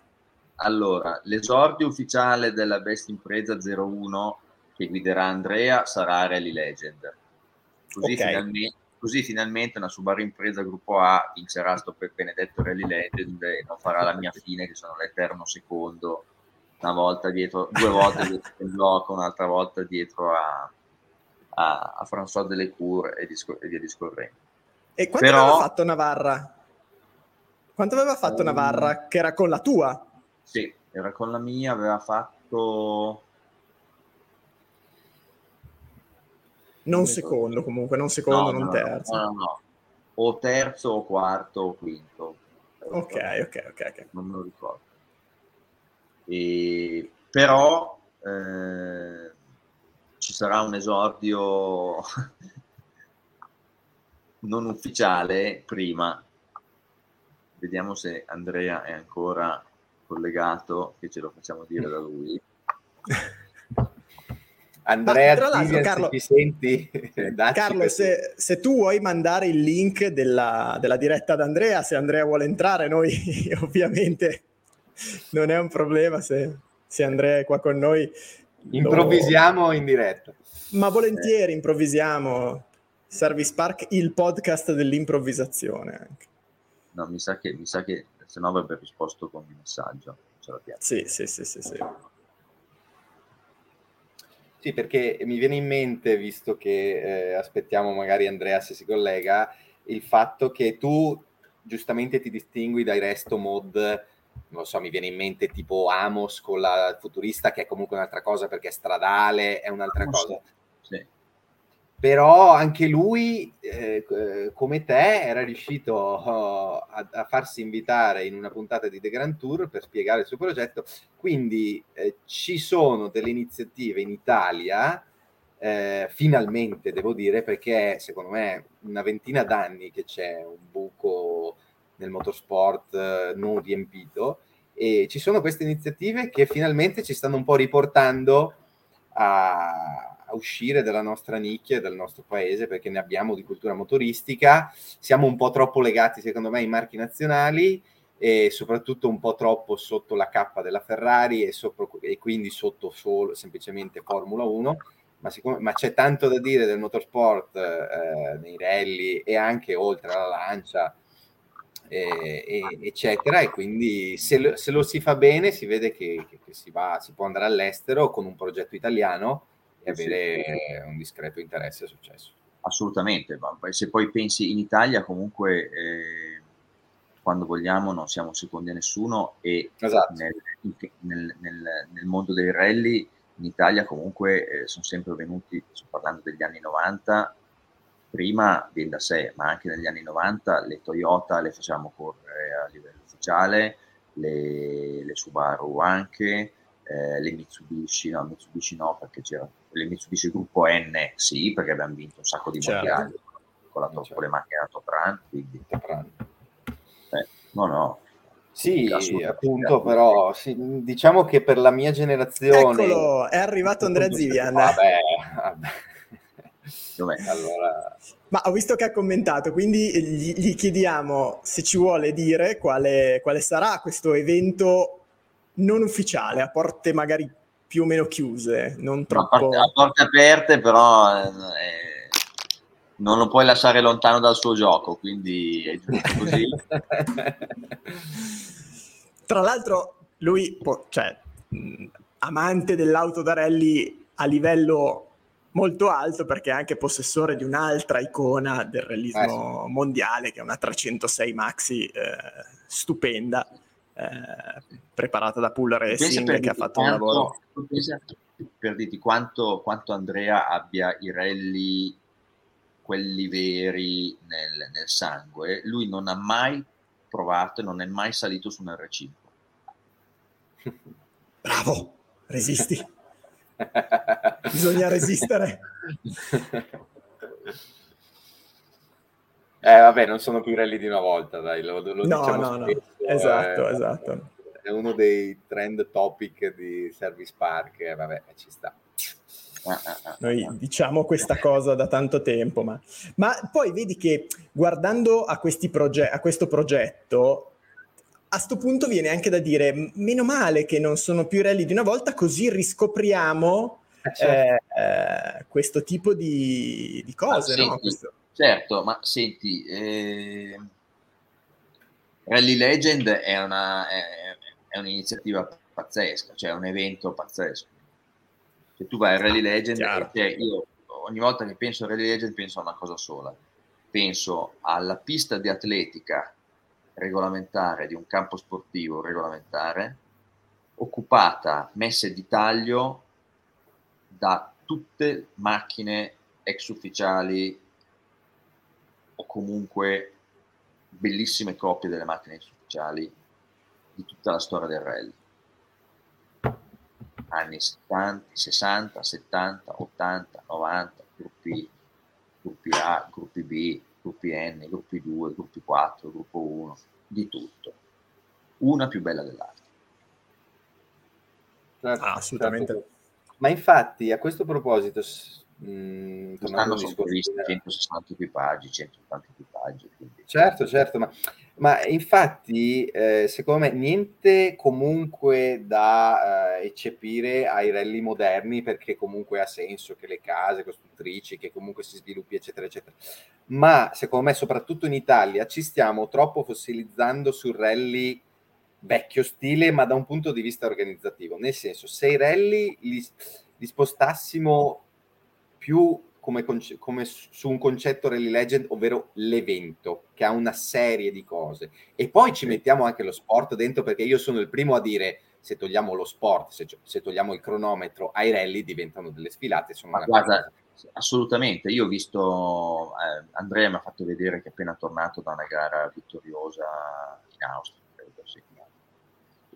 Allora, l'esordio ufficiale della Best Engineering zero uno che guiderà Andrea sarà Rally Legend. Così, okay. finalmente, così finalmente una Subaru Impreza gruppo A vincerà sto benedetto Rally Legend e non farà la mia fine, che sono l'eterno secondo, una volta dietro, due volte dietro il blocco, un'altra volta dietro a, a, a François Delecourt e, discor- e via discorrendo. E quanto Però, aveva fatto Navarra? Quanto aveva fatto um, Navarra? Che era con la tua? Sì, era con la mia, aveva fatto... Non secondo, comunque, non secondo, no, non no, terzo. No, no, no, o terzo, o quarto, o quinto. Ok, ok, ok. okay. Non me lo ricordo. E, però eh, ci sarà un esordio non ufficiale prima. Vediamo se Andrea è ancora collegato, che ce lo facciamo dire da lui. Andrea, tra l'altro, Carlo, ti senti? Carlo, se, se tu vuoi mandare il link della, della diretta ad Andrea, se Andrea vuole entrare, noi ovviamente non è un problema, se, se Andrea è qua con noi. Improvvisiamo lo... in diretta. Ma volentieri improvvisiamo. Service Park, il podcast dell'improvvisazione. Anche. No, mi sa che, mi sa che se no avrebbe risposto con un messaggio. Ce la piace. Sì, sì, sì, sì, sì. Sì, perché mi viene in mente, visto che eh, aspettiamo magari Andrea se si collega, il fatto che tu giustamente ti distingui dai resto mod, non lo so, mi viene in mente tipo Amos con la futurista, che è comunque un'altra cosa perché è stradale, è un'altra Amos, cosa. Sì. Però anche lui, eh, come te, era riuscito oh, a, a farsi invitare in una puntata di The Grand Tour per spiegare il suo progetto. Quindi eh, ci sono delle iniziative in Italia, eh, finalmente devo dire, perché secondo me una ventina d'anni che c'è un buco nel motorsport eh, non riempito, e ci sono queste iniziative che finalmente ci stanno un po' riportando a... a uscire dalla nostra nicchia e dal nostro paese, perché ne abbiamo di cultura motoristica, siamo un po' troppo legati secondo me ai marchi nazionali e soprattutto un po' troppo sotto la cappa della Ferrari e, sopra, e quindi sotto solo semplicemente Formula uno, ma, siccome, ma c'è tanto da dire del motorsport eh, nei rally e anche oltre alla Lancia eh, eh, eccetera, e quindi se lo, se lo si fa bene si vede che, che, che si, va, si può andare all'estero con un progetto italiano e avere sì. un discreto interesse e successo. Assolutamente, ma se poi pensi in Italia comunque eh, quando vogliamo non siamo secondi a nessuno e esatto. nel, nel, nel, nel mondo dei rally in Italia comunque eh, sono sempre venuti, sto parlando degli anni novanta, prima viene da sé, ma anche negli anni novanta le Toyota le facciamo correre a livello ufficiale, le, le Subaru anche, eh, le Mitsubishi, no, Mitsubishi no, perché c'era le Mitsubishi gruppo N, sì, perché abbiamo vinto un sacco di certo. mondiali con, la, certo. con le macchine da Top Run, quindi eh, no, no. Sì, appunto, però sì, diciamo che per la mia generazione... Eccolo, è arrivato Andrea Zivian. Vabbè, vabbè. Allora... Ma ho visto che ha commentato, quindi gli, gli chiediamo se ci vuole dire quale, quale sarà questo evento non ufficiale, a porte magari più o meno chiuse, non troppo... A porte, a porte aperte, però eh, non lo puoi lasciare lontano dal suo gioco, quindi è giusto così. Tra l'altro lui, può, cioè, amante dell'auto da rally a livello molto alto, perché è anche possessore di un'altra icona del rallismo eh, sì. mondiale, che è una trecentosei Maxi eh, stupenda. Eh, preparata da Pool Racing, che ha fatto quanto, un lavoro per dirti quanto, quanto Andrea abbia i rally quelli veri nel, nel sangue. Lui non ha mai provato e non è mai salito su un erre cinque. Bravo, resisti. Bisogna resistere. Eh vabbè, non sono più rally di una volta, dai, lo, lo no, diciamo no, spesso, no, esatto, eh, esatto. È uno dei trend topic di Service Park, eh, vabbè, ci sta. Noi diciamo questa cosa da tanto tempo, ma, ma poi vedi che guardando a, questi proge- a questo progetto, a sto punto viene anche da dire, meno male che non sono più rally di una volta, così riscopriamo eh, certo. eh, questo tipo di, di cose, ma no? Senti, questo... Certo, ma senti, eh, Rally Legend è, una, è, è un'iniziativa pazzesca, cioè è un evento pazzesco. Se tu vai a Rally Legend, ah, cioè io ogni volta che penso a Rally Legend penso a una cosa sola, penso alla pista di atletica regolamentare di un campo sportivo regolamentare occupata, messe di taglio da tutte macchine ex ufficiali o comunque bellissime copie delle macchine ex ufficiali di tutta la storia del rally. Anni settanta, sessanta, settanta, ottanta, novanta, gruppi, gruppi A, gruppi B, gruppi N, gruppi due, gruppi quattro, gruppo uno, di tutto. Una più bella dell'altra. Certo, ah, assolutamente. Certo. Ma infatti, a questo proposito, mh, tornando sono previsti centosessanta equipaggi, centottanta equipaggi. Quindi... Certo, certo, ma... Ma infatti, eh, secondo me, niente comunque da eh, eccepire ai rally moderni, perché comunque ha senso che le case costruttrici, che comunque si sviluppi, eccetera, eccetera. Ma, secondo me, soprattutto in Italia, ci stiamo troppo fossilizzando sul rally vecchio stile, ma da un punto di vista organizzativo. Nel senso, se i rally li, li spostassimo più... Come, come su un concetto Rally Legend, ovvero l'evento, che ha una serie di cose. E poi ci mettiamo anche lo sport dentro, perché io sono il primo a dire, se togliamo lo sport, se, se togliamo il cronometro, ai rally diventano delle sfilate. Sono una guarda, cosa. Assolutamente. Io ho visto, eh, Andrea mi ha fatto vedere che è appena tornato da una gara vittoriosa in Austria, credo, sì.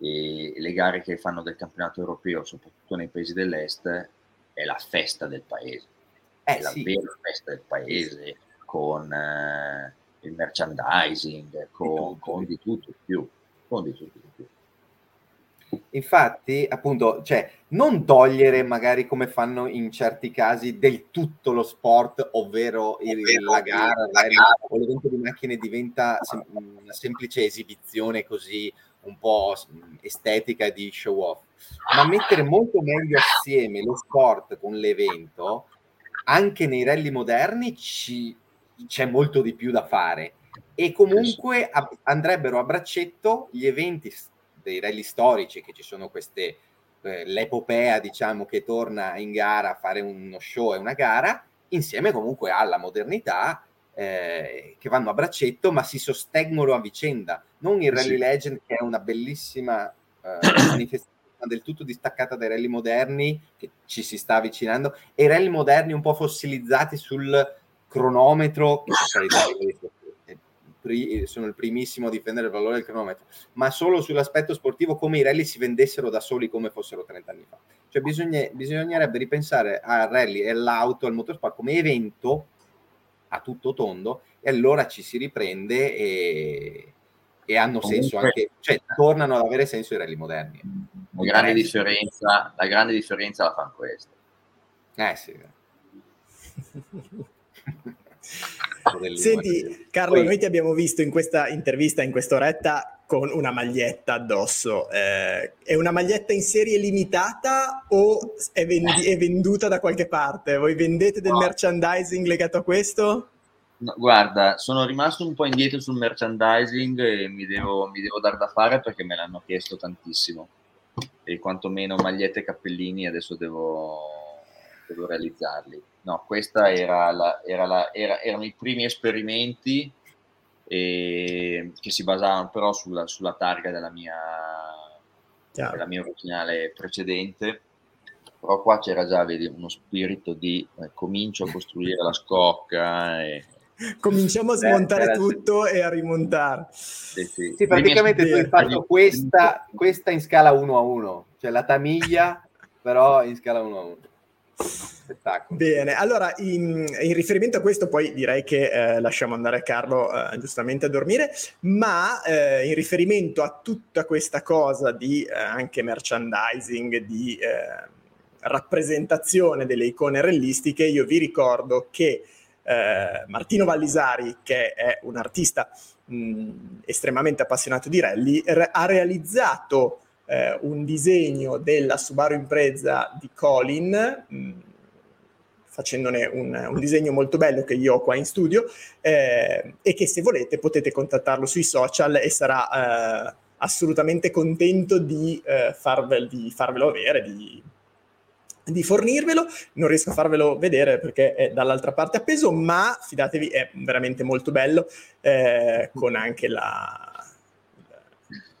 E le gare che fanno del campionato europeo, soprattutto nei paesi dell'est, è la festa del paese. È eh, la sì. vera festa del paese, con eh, il merchandising, con, con di tutto di più, con di tutto di più. Infatti, appunto, cioè, non togliere magari come fanno in certi casi del tutto lo sport, ovvero, ovvero il, la gara, la gara o l'evento di macchine diventa sem- una semplice esibizione così un po' estetica di show off, ma mettere molto meglio assieme lo sport con l'evento. Anche nei rally moderni ci, c'è molto di più da fare e comunque ab- andrebbero a braccetto gli eventi dei rally storici, che ci sono queste eh, l'epopea, diciamo, che torna in gara a fare uno show e una gara, insieme comunque alla modernità, eh, che vanno a braccetto ma si sostengono a vicenda, non il Rally sì. Legend, che è una bellissima eh, manifestazione del tutto distaccata dai rally moderni, che ci si sta avvicinando, e i rally moderni un po' fossilizzati sul cronometro, che sono il primissimo a difendere il valore del cronometro, ma solo sull'aspetto sportivo, come i rally si vendessero da soli come fossero trent'anni fa. Cioè bisogna, bisognerebbe ripensare al rally e all'auto, al motorsport come evento a tutto tondo, e allora ci si riprende e, e hanno senso anche, cioè tornano ad avere senso i rally moderni. La grande differenza, la grande differenza la fanno questa. Eh sì. Senti Carlo, poi... noi ti abbiamo visto in questa intervista, in quest'oretta, con una maglietta addosso. Eh, è una maglietta in serie limitata o è, vendi- è venduta da qualche parte? Voi vendete del no. merchandising legato a questo? No, guarda, sono rimasto un po' indietro sul merchandising e mi devo, mi devo dar da fare, perché me l'hanno chiesto tantissimo. E quantomeno magliette e cappellini adesso devo, devo realizzarli. No, questa era la, era la, era, erano i primi esperimenti e, che si basavano però sulla, sulla targa della mia, della mia originale precedente, però qua c'era già, vedi, uno spirito di eh, comincio a costruire la scocca e, Cominciamo a smontare Beh, tutto sì. e a rimontare. Sì, sì. sì praticamente tu hai fatto questa, questa in scala uno a uno, cioè la Tamiglia, però in scala uno a uno. Spettacolo. Bene, allora in, in riferimento a questo poi direi che eh, lasciamo andare Carlo eh, giustamente a dormire, ma eh, in riferimento a tutta questa cosa di eh, anche merchandising, di eh, rappresentazione delle icone rallistiche, io vi ricordo che eh, Martino Vallisari, che è un artista mh, estremamente appassionato di rally, re- ha realizzato Eh, un disegno della Subaru Impreza di Colin, mh, facendone un, un disegno molto bello che io ho qua in studio, eh, e che se volete potete contattarlo sui social e sarà eh, assolutamente contento di, eh, farvel, di farvelo avere, di, di fornirvelo. Non riesco a farvelo vedere perché è dall'altra parte appeso, ma fidatevi, è veramente molto bello, eh, con anche la...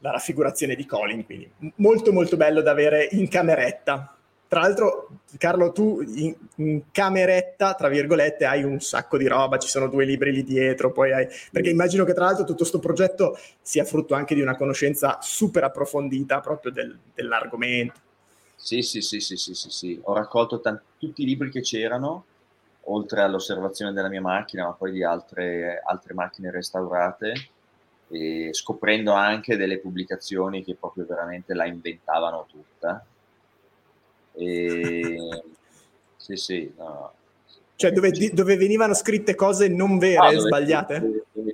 la raffigurazione di Colin, quindi molto molto bello da avere in cameretta. Tra l'altro, Carlo, tu in, in cameretta, tra virgolette, hai un sacco di roba, ci sono due libri lì dietro, poi hai... Perché immagino che tra l'altro tutto sto progetto sia frutto anche di una conoscenza super approfondita proprio del, dell'argomento. Sì, sì, sì, sì, sì, sì, sì. Ho raccolto tanti, tutti i libri che c'erano, oltre all'osservazione della mia macchina, ma poi di altre, altre macchine restaurate, e scoprendo anche delle pubblicazioni che proprio veramente la inventavano tutta. E... sì, sì, no. Cioè dove, dove venivano scritte cose non vere, ah, sbagliate? Dove, dove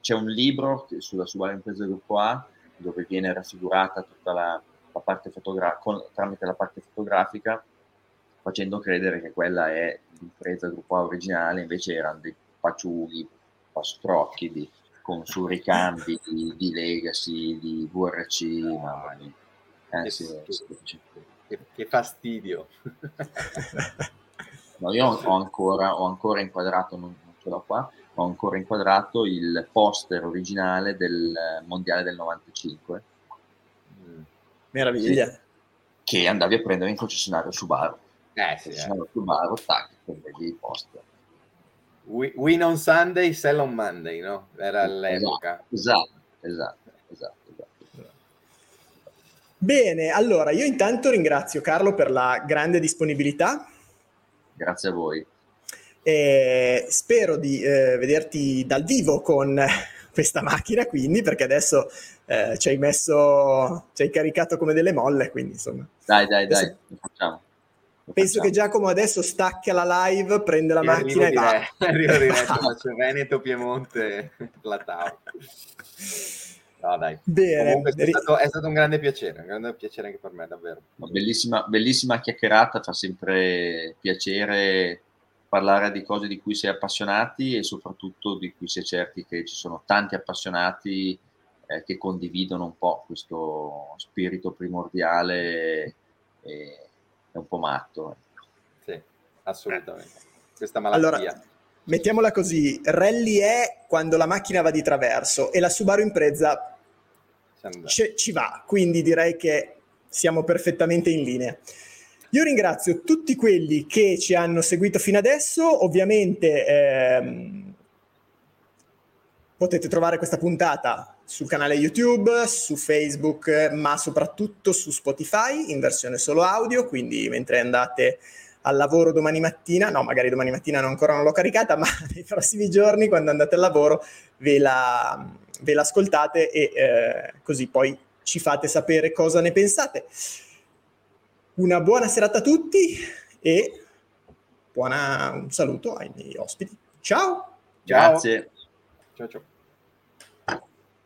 c'è un libro che, sulla Subaru Impreza Gruppo A, dove viene raffigurata tutta la, la parte fotografica tramite la parte fotografica, facendo credere che quella è l'Impreza Gruppo A originale, invece erano dei paciughi, pastrocchi di con su ricambi di, di Legacy, di V R C, mamma mia. Eh, che, sì, sì. Che, che fastidio. No, io ho ancora, ho ancora inquadrato, non, non ce l'ho qua, ho ancora inquadrato il poster originale del mondiale del novantacinque. Meraviglia. Sì, che andavi a prendere in concessionario Subaru. Eh, sì, concessionario eh. Subaru, tac, prendevi il poster. Win on Sunday, sell on Monday, no? Era all'epoca. Esatto, esatto, esatto, esatto, esatto. Bene, allora io intanto ringrazio Carlo per la grande disponibilità. Grazie a voi. E spero di eh, vederti dal vivo con questa macchina, quindi, perché adesso eh, ci hai messo, ci hai caricato come delle molle, quindi insomma. Dai, dai, dai, adesso... lo facciamo. Penso che Giacomo adesso stacca la live, prende la Io macchina e va. Arrivo di Reggio, Veneto, Piemonte, Platao. No, dai. Bene. Comunque è stato, è stato un grande piacere, un grande piacere anche per me, davvero. Bellissima, bellissima chiacchierata, fa sempre piacere parlare di cose di cui si è appassionati e soprattutto di cui si è certi che ci sono tanti appassionati eh, che condividono un po' questo spirito primordiale e è un po' matto. Sì, assolutamente. Questa malattia. Allora, mettiamola così, rally è quando la macchina va di traverso e la Subaru Impreza c- ci va, quindi direi che siamo perfettamente in linea. Io ringrazio tutti quelli che ci hanno seguito fino adesso, ovviamente ehm, potete trovare questa puntata sul canale YouTube, su Facebook, ma soprattutto su Spotify in versione solo audio, quindi mentre andate al lavoro domani mattina, no, magari domani mattina non, ancora non l'ho caricata, ma nei prossimi giorni quando andate al lavoro ve la ve l'ascoltate e eh, così poi ci fate sapere cosa ne pensate. Una buona serata a tutti e buona, un saluto ai miei ospiti. Ciao! Ciao. Grazie. Ciao ciao.